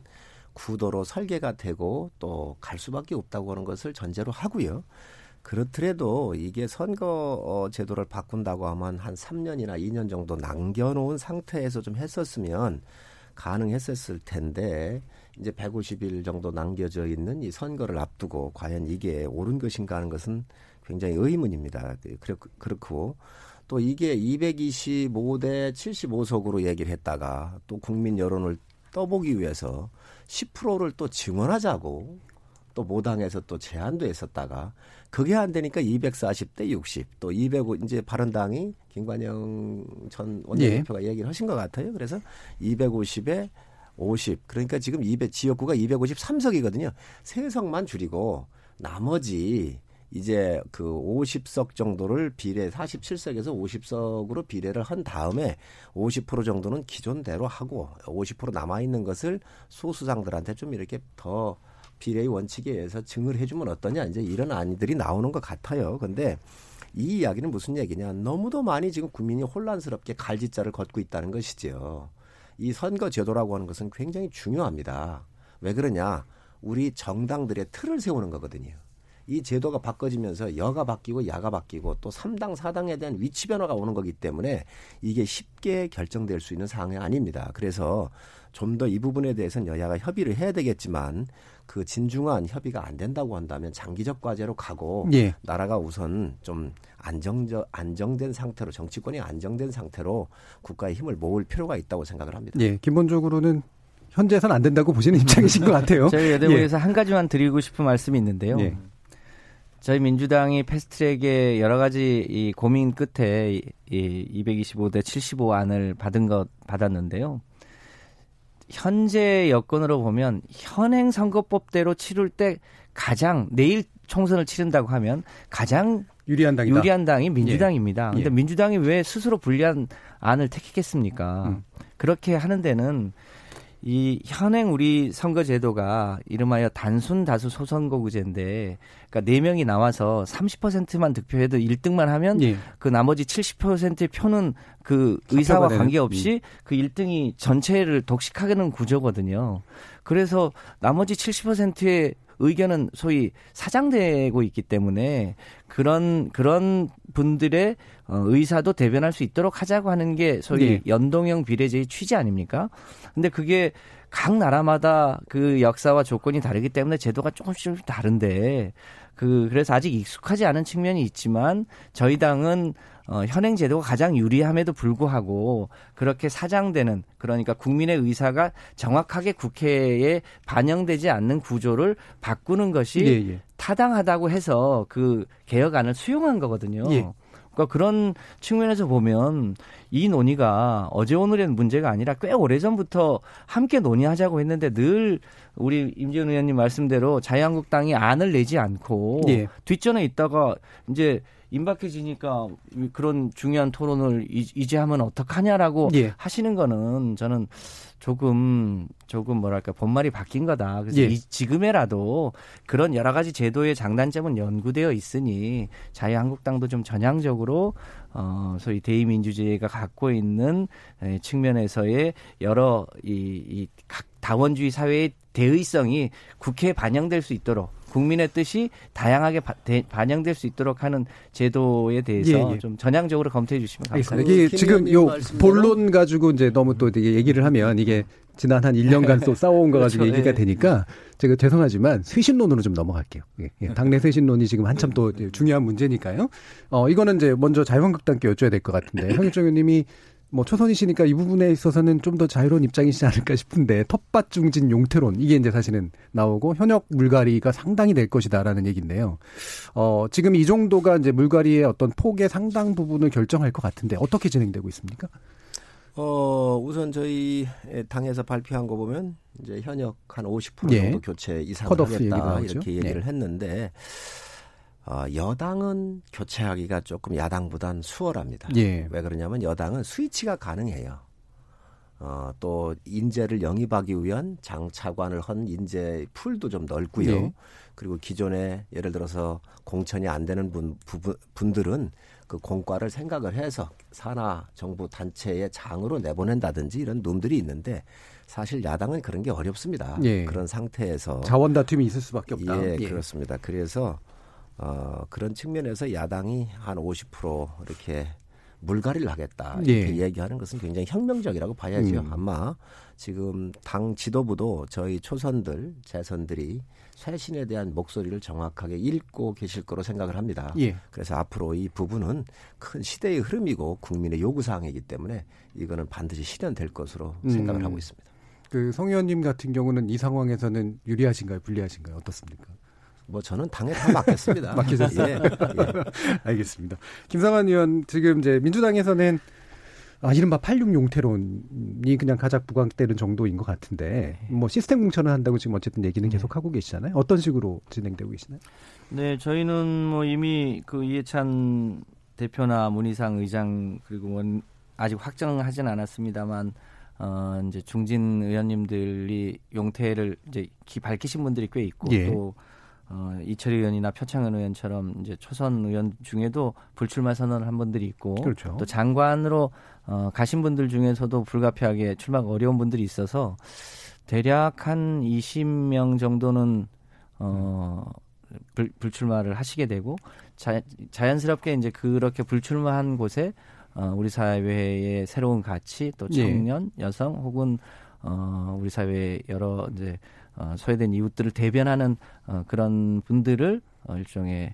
구도로 설계가 되고 또 갈 수밖에 없다고 하는 것을 전제로 하고요. 그렇더라도 이게 선거 제도를 바꾼다고 하면 한 삼 년이나 이 년 정도 남겨놓은 상태에서 좀 했었으면 가능했었을 텐데 이제 백오십 일 정도 남겨져 있는 이 선거를 앞두고 과연 이게 옳은 것인가 하는 것은 굉장히 의문입니다. 그렇고 또 이게 이백이십오 대 칠십오 석으로 얘기를 했다가 또 국민 여론을 떠보기 위해서 십 퍼센트를 또 증원하자고 또 모당에서 또 제안도 했었다가 그게 안 되니까 이백사십 대 육십 또 이백오 이제 바른당이 김관영 전 원내대표가 예. 얘기를 하신 것 같아요. 그래서 이백오십에 오십 그러니까 지금 이백 지역구가 이백오십삼 석이거든요. 세 석만 줄이고 나머지 이제 그 오십 석 정도를 비례 사십칠 석에서 오십 석으로 비례를 한 다음에 오십 퍼센트 정도는 기존대로 하고 오십 퍼센트 남아 있는 것을 소수당들한테 좀 이렇게 더 비례의 원칙에 의해서 증을 해주면 어떠냐 이제 이런 안들이 나오는 것 같아요. 그런데 이 이야기는 무슨 얘기냐? 너무도 많이 지금 국민이 혼란스럽게 갈짓자를 걷고 있다는 것이지요. 이 선거 제도라고 하는 것은 굉장히 중요합니다. 왜 그러냐? 우리 정당들의 틀을 세우는 거거든요. 이 제도가 바꿔지면서 여가 바뀌고 야가 바뀌고 또 삼 당, 사 당에 대한 위치 변화가 오는 거기 때문에 이게 쉽게 결정될 수 있는 사항이 아닙니다. 그래서 좀 더 이 부분에 대해서는 여야가 협의를 해야 되겠지만 그 진중한 협의가 안 된다고 한다면 장기적 과제로 가고 예. 나라가 우선 좀 안정적, 안정된 상태로 정치권이 안정된 상태로 국가의 힘을 모을 필요가 있다고 생각을 합니다. 예, 기본적으로는 현재에서는 안 된다고 보시는 입장이신 것 같아요. 저희 여대부에서 예. 한 가지만 드리고 싶은 말씀이 있는데요. 예. 저희 민주당이 패스트트랙의 여러 가지 이 고민 끝에 이 이백이십오 대 칠십오 안을 받은 것 받았는데요. 현재 여건으로 보면 현행 선거법대로 치를 때 가장 내일 총선을 치른다고 하면 가장 유리한 당이다. 유리한 당이 민주당입니다. 그런데 예. 예. 민주당이 왜 스스로 불리한 안을 택했겠습니까? 음. 그렇게 하는 데는 이 현행 우리 선거제도가 이름하여 단순 다수 소선거구제인데 그러니까 네 명이 나와서 삼십 퍼센트만 득표해도 일 등만 하면 예. 그 나머지 칠십 퍼센트의 표는 그 의사와 관계없이 그 일 등이 전체를 독식하는 구조거든요. 그래서 나머지 칠십 퍼센트의 의견은 소위 사장되고 있기 때문에 그런 그런 분들의 의사도 대변할 수 있도록 하자고 하는 게 소위 네. 연동형 비례제의 취지 아닙니까? 근데 그게 각 나라마다 그 역사와 조건이 다르기 때문에 제도가 조금씩 조금씩 다른데 그 그래서 아직 익숙하지 않은 측면이 있지만 저희 당은 어, 현행 제도가 가장 유리함에도 불구하고 그렇게 사장되는 그러니까 국민의 의사가 정확하게 국회에 반영되지 않는 구조를 바꾸는 것이 예, 예. 타당하다고 해서 그 개혁안을 수용한 거거든요. 예. 그러니까 그런 측면에서 보면 이 논의가 어제 오늘의 문제가 아니라 꽤 오래전부터 함께 논의하자고 했는데 늘 우리 임재훈 의원님 말씀대로 자유한국당이 안을 내지 않고 예. 뒷전에 있다가 이제 임박해지니까 그런 중요한 토론을 이제 하면 어떡하냐라고 예. 하시는 거는 저는 조금 조금 뭐랄까 본말이 바뀐 거다. 그래서 예. 이, 지금에라도 그런 여러 가지 제도의 장단점은 연구되어 있으니 자유한국당도 좀 전향적으로 어, 소위 대의민주주의가 갖고 있는 에, 측면에서의 여러 이, 이 각 다원주의 사회의 대의성이 국회에 반영될 수 있도록 국민의 뜻이 다양하게 바, 대, 반영될 수 있도록 하는 제도에 대해서 예, 예. 좀 전향적으로 검토해 주시면 감사합니다. 이게 지금 요 본론 가지고 이제 너무 또 되게 얘기를 하면 이게 지난 한 일 년간 또 싸워온 거 가지고 그렇죠, 얘기가 예. 되니까 제가 죄송하지만 쇄신론으로 좀 넘어갈게요. 예, 예. 당내 쇄신론이 지금 한참 또 중요한 문제니까요. 어, 이거는 이제 먼저 자유한국당께 여쭤야 될 것 같은데 황일정 의원님이 뭐 초선이시니까 이 부분에 있어서는 좀 더 자유로운 입장이시지 않을까 싶은데 텃밭 중진 용태론 이게 이제 사실은 나오고 현역 물갈이가 상당히 될 것이다라는 얘기인데요. 어, 지금 이 정도가 이제 물갈이의 어떤 폭의 상당 부분을 결정할 것 같은데 어떻게 진행되고 있습니까? 어, 우선 저희 당에서 발표한 거 보면 이제 현역 한 오십 퍼센트 예. 정도 교체 이상을 하겠다 이렇게 얘기를 예. 했는데 어, 여당은 교체하기가 조금 야당보단 수월합니다. 예. 왜 그러냐면 여당은 스위치가 가능해요. 어, 또 인재를 영입하기 위한 장차관을 헌 인재 풀도 좀 넓고요. 예. 그리고 기존에 예를 들어서 공천이 안 되는 분, 부부, 분들은 그 공과를 생각을 해서 산하 정부 단체의 장으로 내보낸다든지 이런 놈들이 있는데 사실 야당은 그런 게 어렵습니다. 예. 그런 상태에서 자원 다툼이 있을 수밖에 없다. 예, 예. 그렇습니다. 그래서 어, 그런 측면에서 야당이 한 오십 퍼센트 이렇게 물갈이를 하겠다 이렇게 예. 얘기하는 것은 굉장히 혁명적이라고 봐야죠. 음. 아마 지금 당 지도부도 저희 초선들, 재선들이 쇄신에 대한 목소리를 정확하게 읽고 계실 거로 생각을 합니다. 예. 그래서 앞으로 이 부분은 큰 시대의 흐름이고 국민의 요구사항이기 때문에 이거는 반드시 실현될 것으로 음. 생각을 하고 있습니다. 그 성 의원님 같은 경우는 이 상황에서는 유리하신가요? 불리하신가요? 어떻습니까? 뭐 저는 당에 다 맡겠습니다. 맡기셨어요? 예, 예. 알겠습니다. 김성환 의원 지금 이제 민주당에서는 아, 이른바 팔십육 용태론이 그냥 가작 부각되는 정도인 것 같은데 뭐 시스템 공천을 한다고 지금 어쨌든 얘기는 계속 하고 계시잖아요. 어떤 식으로 진행되고 계시나요? 네, 저희는 뭐 이미 그 이해찬 대표나 문희상 의장 그리고 원, 아직 확정하진 않았습니다만 어, 이제 중진 의원님들이 용태를 이제 기, 밝히신 분들이 꽤 있고 예. 또 어, 이철희 의원이나 표창현 의원처럼 이제 초선 의원 중에도 불출마 선언을 한 분들이 있고 그렇죠. 또 장관으로 어, 가신 분들 중에서도 불가피하게 출마가 어려운 분들이 있어서 대략 한 이십 명 정도는 어, 불, 불출마를 하시게 되고 자, 자연스럽게 이제 그렇게 불출마한 곳에 어, 우리 사회의 새로운 가치 또 청년, 예. 여성 혹은 어, 우리 사회의 여러 이제 어, 소외된 이웃들을 대변하는 어, 그런 분들을 어, 일종의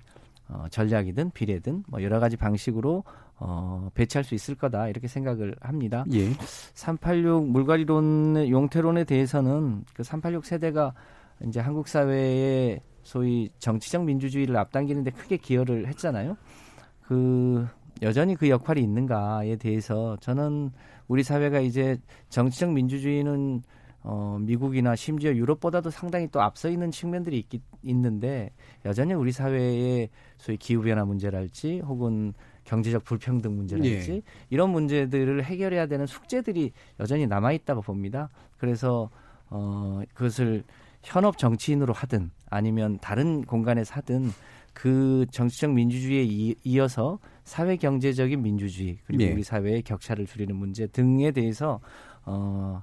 어, 전략이든 비례든 뭐 여러 가지 방식으로 어, 배치할 수 있을 거다 이렇게 생각을 합니다. 예. 삼팔육 물갈이론 용태론에 대해서는 그 삼팔육 세대가 이제 한국 사회의 소위 정치적 민주주의를 앞당기는 데 크게 기여를 했잖아요. 그 여전히 그 역할이 있는가에 대해서 저는 우리 사회가 이제 정치적 민주주의는 어, 미국이나 심지어 유럽보다도 상당히 또 앞서 있는 측면들이 있기, 있는데 여전히 우리 사회의 소위 기후변화 문제랄지 혹은 경제적 불평등 문제랄지 예. 이런 문제들을 해결해야 되는 숙제들이 여전히 남아있다고 봅니다. 그래서 어, 그것을 현업 정치인으로 하든 아니면 다른 공간에서 하든 그 정치적 민주주의에 이, 이어서 사회경제적인 민주주의 그리고 예. 우리 사회의 격차를 줄이는 문제 등에 대해서 어,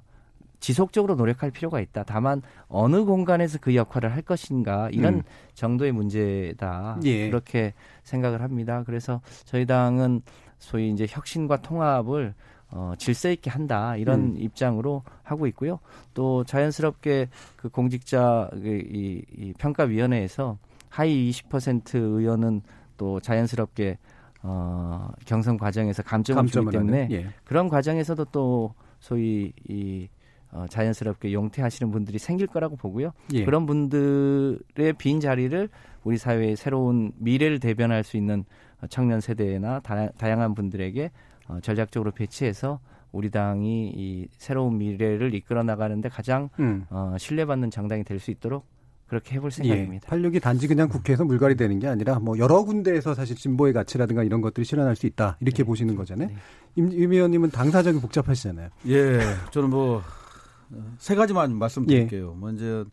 지속적으로 노력할 필요가 있다. 다만 어느 공간에서 그 역할을 할 것인가 이런 음. 정도의 문제다. 예. 그렇게 생각을 합니다. 그래서 저희 당은 소위 이제 혁신과 통합을 어, 질서 있게 한다 이런 음. 입장으로 하고 있고요. 또 자연스럽게 그 공직자 이, 이 평가위원회에서 하위 이십 퍼센트 의원은 또 자연스럽게 어, 경선 과정에서 감점을, 감점을 주기 때문에 예. 그런 과정에서도 또 소위 이 어, 자연스럽게 용퇴하시는 분들이 생길 거라고 보고요. 예. 그런 분들의 빈 자리를 우리 사회의 새로운 미래를 대변할 수 있는 청년 세대나 다, 다양한 분들에게 어, 전략적으로 배치해서 우리 당이 이 새로운 미래를 이끌어 나가는 데 가장 음. 어, 신뢰받는 정당이 될 수 있도록 그렇게 해볼 생각입니다. 예, 팔십육이 단지 그냥 국회에서 물갈이 되는 게 아니라 뭐 여러 군데에서 사실 진보의 가치라든가 이런 것들이 실현할 수 있다. 이렇게 네. 보시는 거잖아요. 네. 임, 임 의원님은 당사적이 복잡하시잖아요. 예, 저는 뭐 세 가지만 말씀드릴게요. 예. 먼저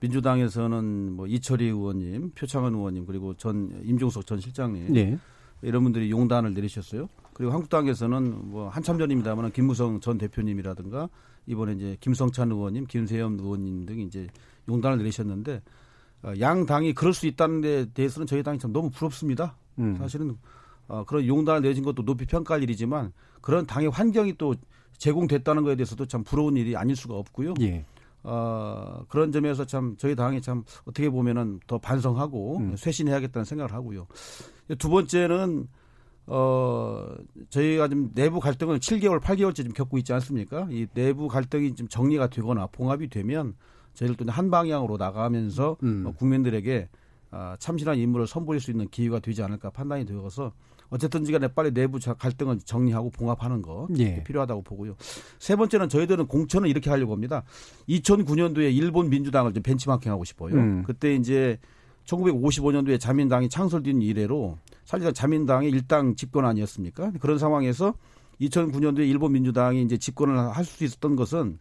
민주당에서는 뭐 이철희 의원님, 표창원 의원님 그리고 전 임종석 전 실장님 예. 이런 분들이 용단을 내리셨어요. 그리고 한국당에서는 뭐 한참 전입니다만 김무성 전 대표님이라든가 이번에 이제 김성찬 의원님, 김세현 의원님 등 이제 용단을 내리셨는데 양당이 그럴 수 있다는 데 대해서는 저희 당이 참 너무 부럽습니다. 음. 사실은 어, 그런 용단을 내준 것도 높이 평가할 일이지만 그런 당의 환경이 또 제공됐다는 것에 대해서도 참 부러운 일이 아닐 수가 없고요. 예. 어, 그런 점에서 참 저희 당이 참 어떻게 보면은 더 반성하고 음. 쇄신해야겠다는 생각을 하고요. 두 번째는 어, 저희가 지금 내부 갈등을 칠 개월, 팔 개월째 지금 겪고 있지 않습니까? 이 내부 갈등이 지금 정리가 되거나 봉합이 되면 저희를 또 한 방향으로 나가면서 음. 어, 국민들에게 어, 참신한 인물을 선보일 수 있는 기회가 되지 않을까 판단이 되어서 어쨌든 간에 빨리 내부 갈등을 정리하고 봉합하는 거 예. 필요하다고 보고요. 세 번째는 저희들은 공천을 이렇게 하려고 합니다. 이천구 년도에 일본 민주당을 좀 벤치마킹하고 싶어요. 음. 그때 이제 천구백오십오 년도에 자민당이 창설된 이래로 사실상 자민당이 일당 집권 아니었습니까? 그런 상황에서 이천구 년도에 일본 민주당이 이제 집권을 할 수 있었던 것은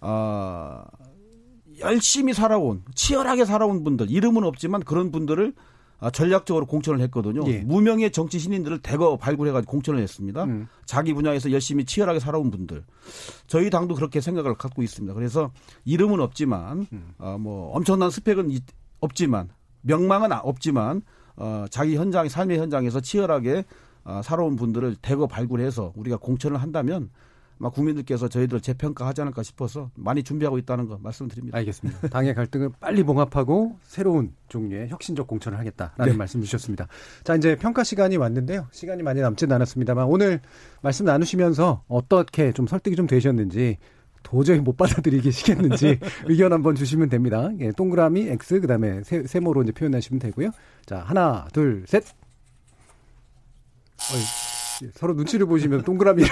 어, 열심히 살아온, 치열하게 살아온 분들, 이름은 없지만 그런 분들을 전략적으로 공천을 했거든요. 예. 무명의 정치 신인들을 대거 발굴해가지고 공천을 했습니다. 음. 자기 분야에서 열심히 치열하게 살아온 분들. 저희 당도 그렇게 생각을 갖고 있습니다. 그래서 이름은 없지만 음. 어, 뭐 엄청난 스펙은 있, 없지만 명망은 없지만 어, 자기 현장, 삶의 현장에서 치열하게 어, 살아온 분들을 대거 발굴해서 우리가 공천을 한다면 막 국민들께서 저희들 재평가하지 않을까 싶어서 많이 준비하고 있다는 거 말씀드립니다. 알겠습니다. 당의 갈등을 빨리 봉합하고 새로운 종류의 혁신적 공천을 하겠다라는 네. 말씀 주셨습니다. 자, 이제 평가 시간이 왔는데요. 시간이 많이 남지는 않았습니다만 오늘 말씀 나누시면서 어떻게 좀 설득이 좀 되셨는지 도저히 못 받아들이시겠는지 의견 한번 주시면 됩니다. 예, 동그라미, X, 그 다음에 세모로 이제 표현하시면 되고요. 자, 하나, 둘, 셋. 어이. 서로 눈치를 보시면 동그라미를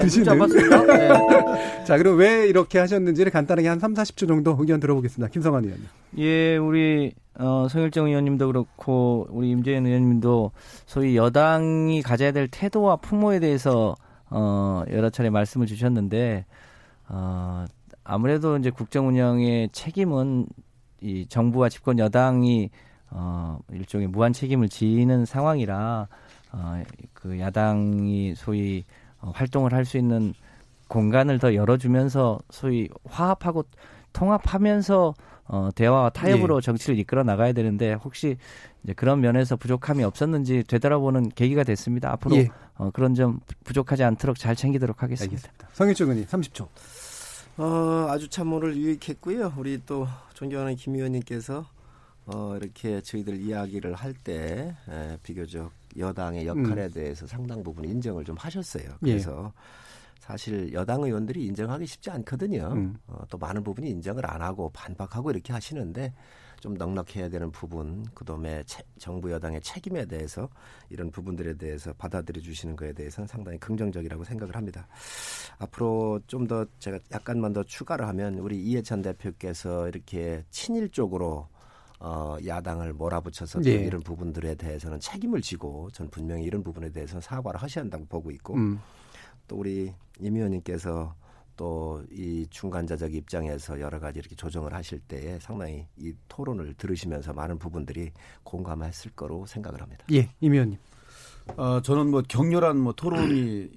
드시는. 네. 자, 그럼 왜 이렇게 하셨는지를 간단하게 한 삼사십 초 정도 의견 들어보겠습니다. 김성환 의원님. 예, 우리 어, 성일종 의원님도 그렇고 우리 임재현 의원님도 소위 여당이 가져야 될 태도와 풍모에 대해서 어, 여러 차례 말씀을 주셨는데 어, 아무래도 이제 국정 운영의 책임은 이 정부와 집권 여당이 어, 일종의 무한 책임을 지는 상황이라. 어, 그 야당이 소위 어, 활동을 할 수 있는 공간을 더 열어주면서 소위 화합하고 통합하면서 어, 대화와 타협으로 예. 정치를 이끌어 나가야 되는데 혹시 이제 그런 면에서 부족함이 없었는지 되돌아보는 계기가 됐습니다. 앞으로 예. 어, 그런 점 부족하지 않도록 잘 챙기도록 하겠습니다. 성일종 의원님 삼십 초. 어, 아주 참 오늘 유익했고요. 우리 또 존경하는 김 의원님께서 어, 이렇게 저희들 이야기를 할 때 비교적 여당의 역할에 음. 대해서 상당 부분 인정을 좀 하셨어요. 그래서 예. 사실 여당 의원들이 인정하기 쉽지 않거든요. 음. 어, 또 많은 부분이 인정을 안 하고 반박하고 이렇게 하시는데 좀 넉넉해야 되는 부분, 그다음에 채, 정부 여당의 책임에 대해서 이런 부분들에 대해서 받아들여 주시는 거에 대해서는 상당히 긍정적이라고 생각을 합니다. 앞으로 좀 더 제가 약간만 더 추가를 하면 우리 이해찬 대표께서 이렇게 친일 쪽으로 어, 야당을 몰아붙여서 네. 이런 부분들에 대해서는 책임을 지고 전 분명히 이런 부분에 대해서는 사과를 하셔야 한다고 보고 있고 음. 또 우리 임 의원님께서 또 이 중간자적 입장에서 여러 가지 이렇게 조정을 하실 때에 상당히 이 토론을 들으시면서 많은 부분들이 공감했을 거로 생각을 합니다. 예, 임 의원님. 어, 저는 뭐 격렬한 뭐 토론이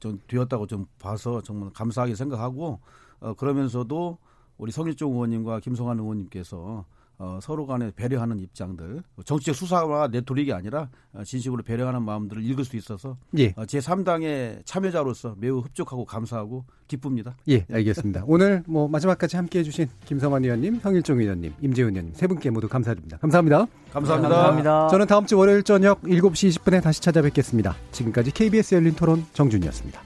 좀 되었다고 좀 봐서 정말 감사하게 생각하고 어, 그러면서도 우리 성일종 의원님과 김성환 의원님께서 어, 서로 간에 배려하는 입장들, 정치적 수사와 내토릭이 아니라 진심으로 배려하는 마음들을 읽을 수 있어서 예. 어, 제삼 당의 참여자로서 매우 흡족하고 감사하고 기쁩니다. 예, 알겠습니다. 오늘 뭐 마지막까지 함께해 주신 김성환 의원님, 성일종 의원님, 임재훈 의원님 세 분께 모두 감사드립니다. 감사합니다. 감사합니다. 네, 감사합니다. 저는 다음 주 월요일 저녁 일곱 시 이십 분에 다시 찾아뵙겠습니다. 지금까지 케이비에스 열린 토론 정준이었습니다.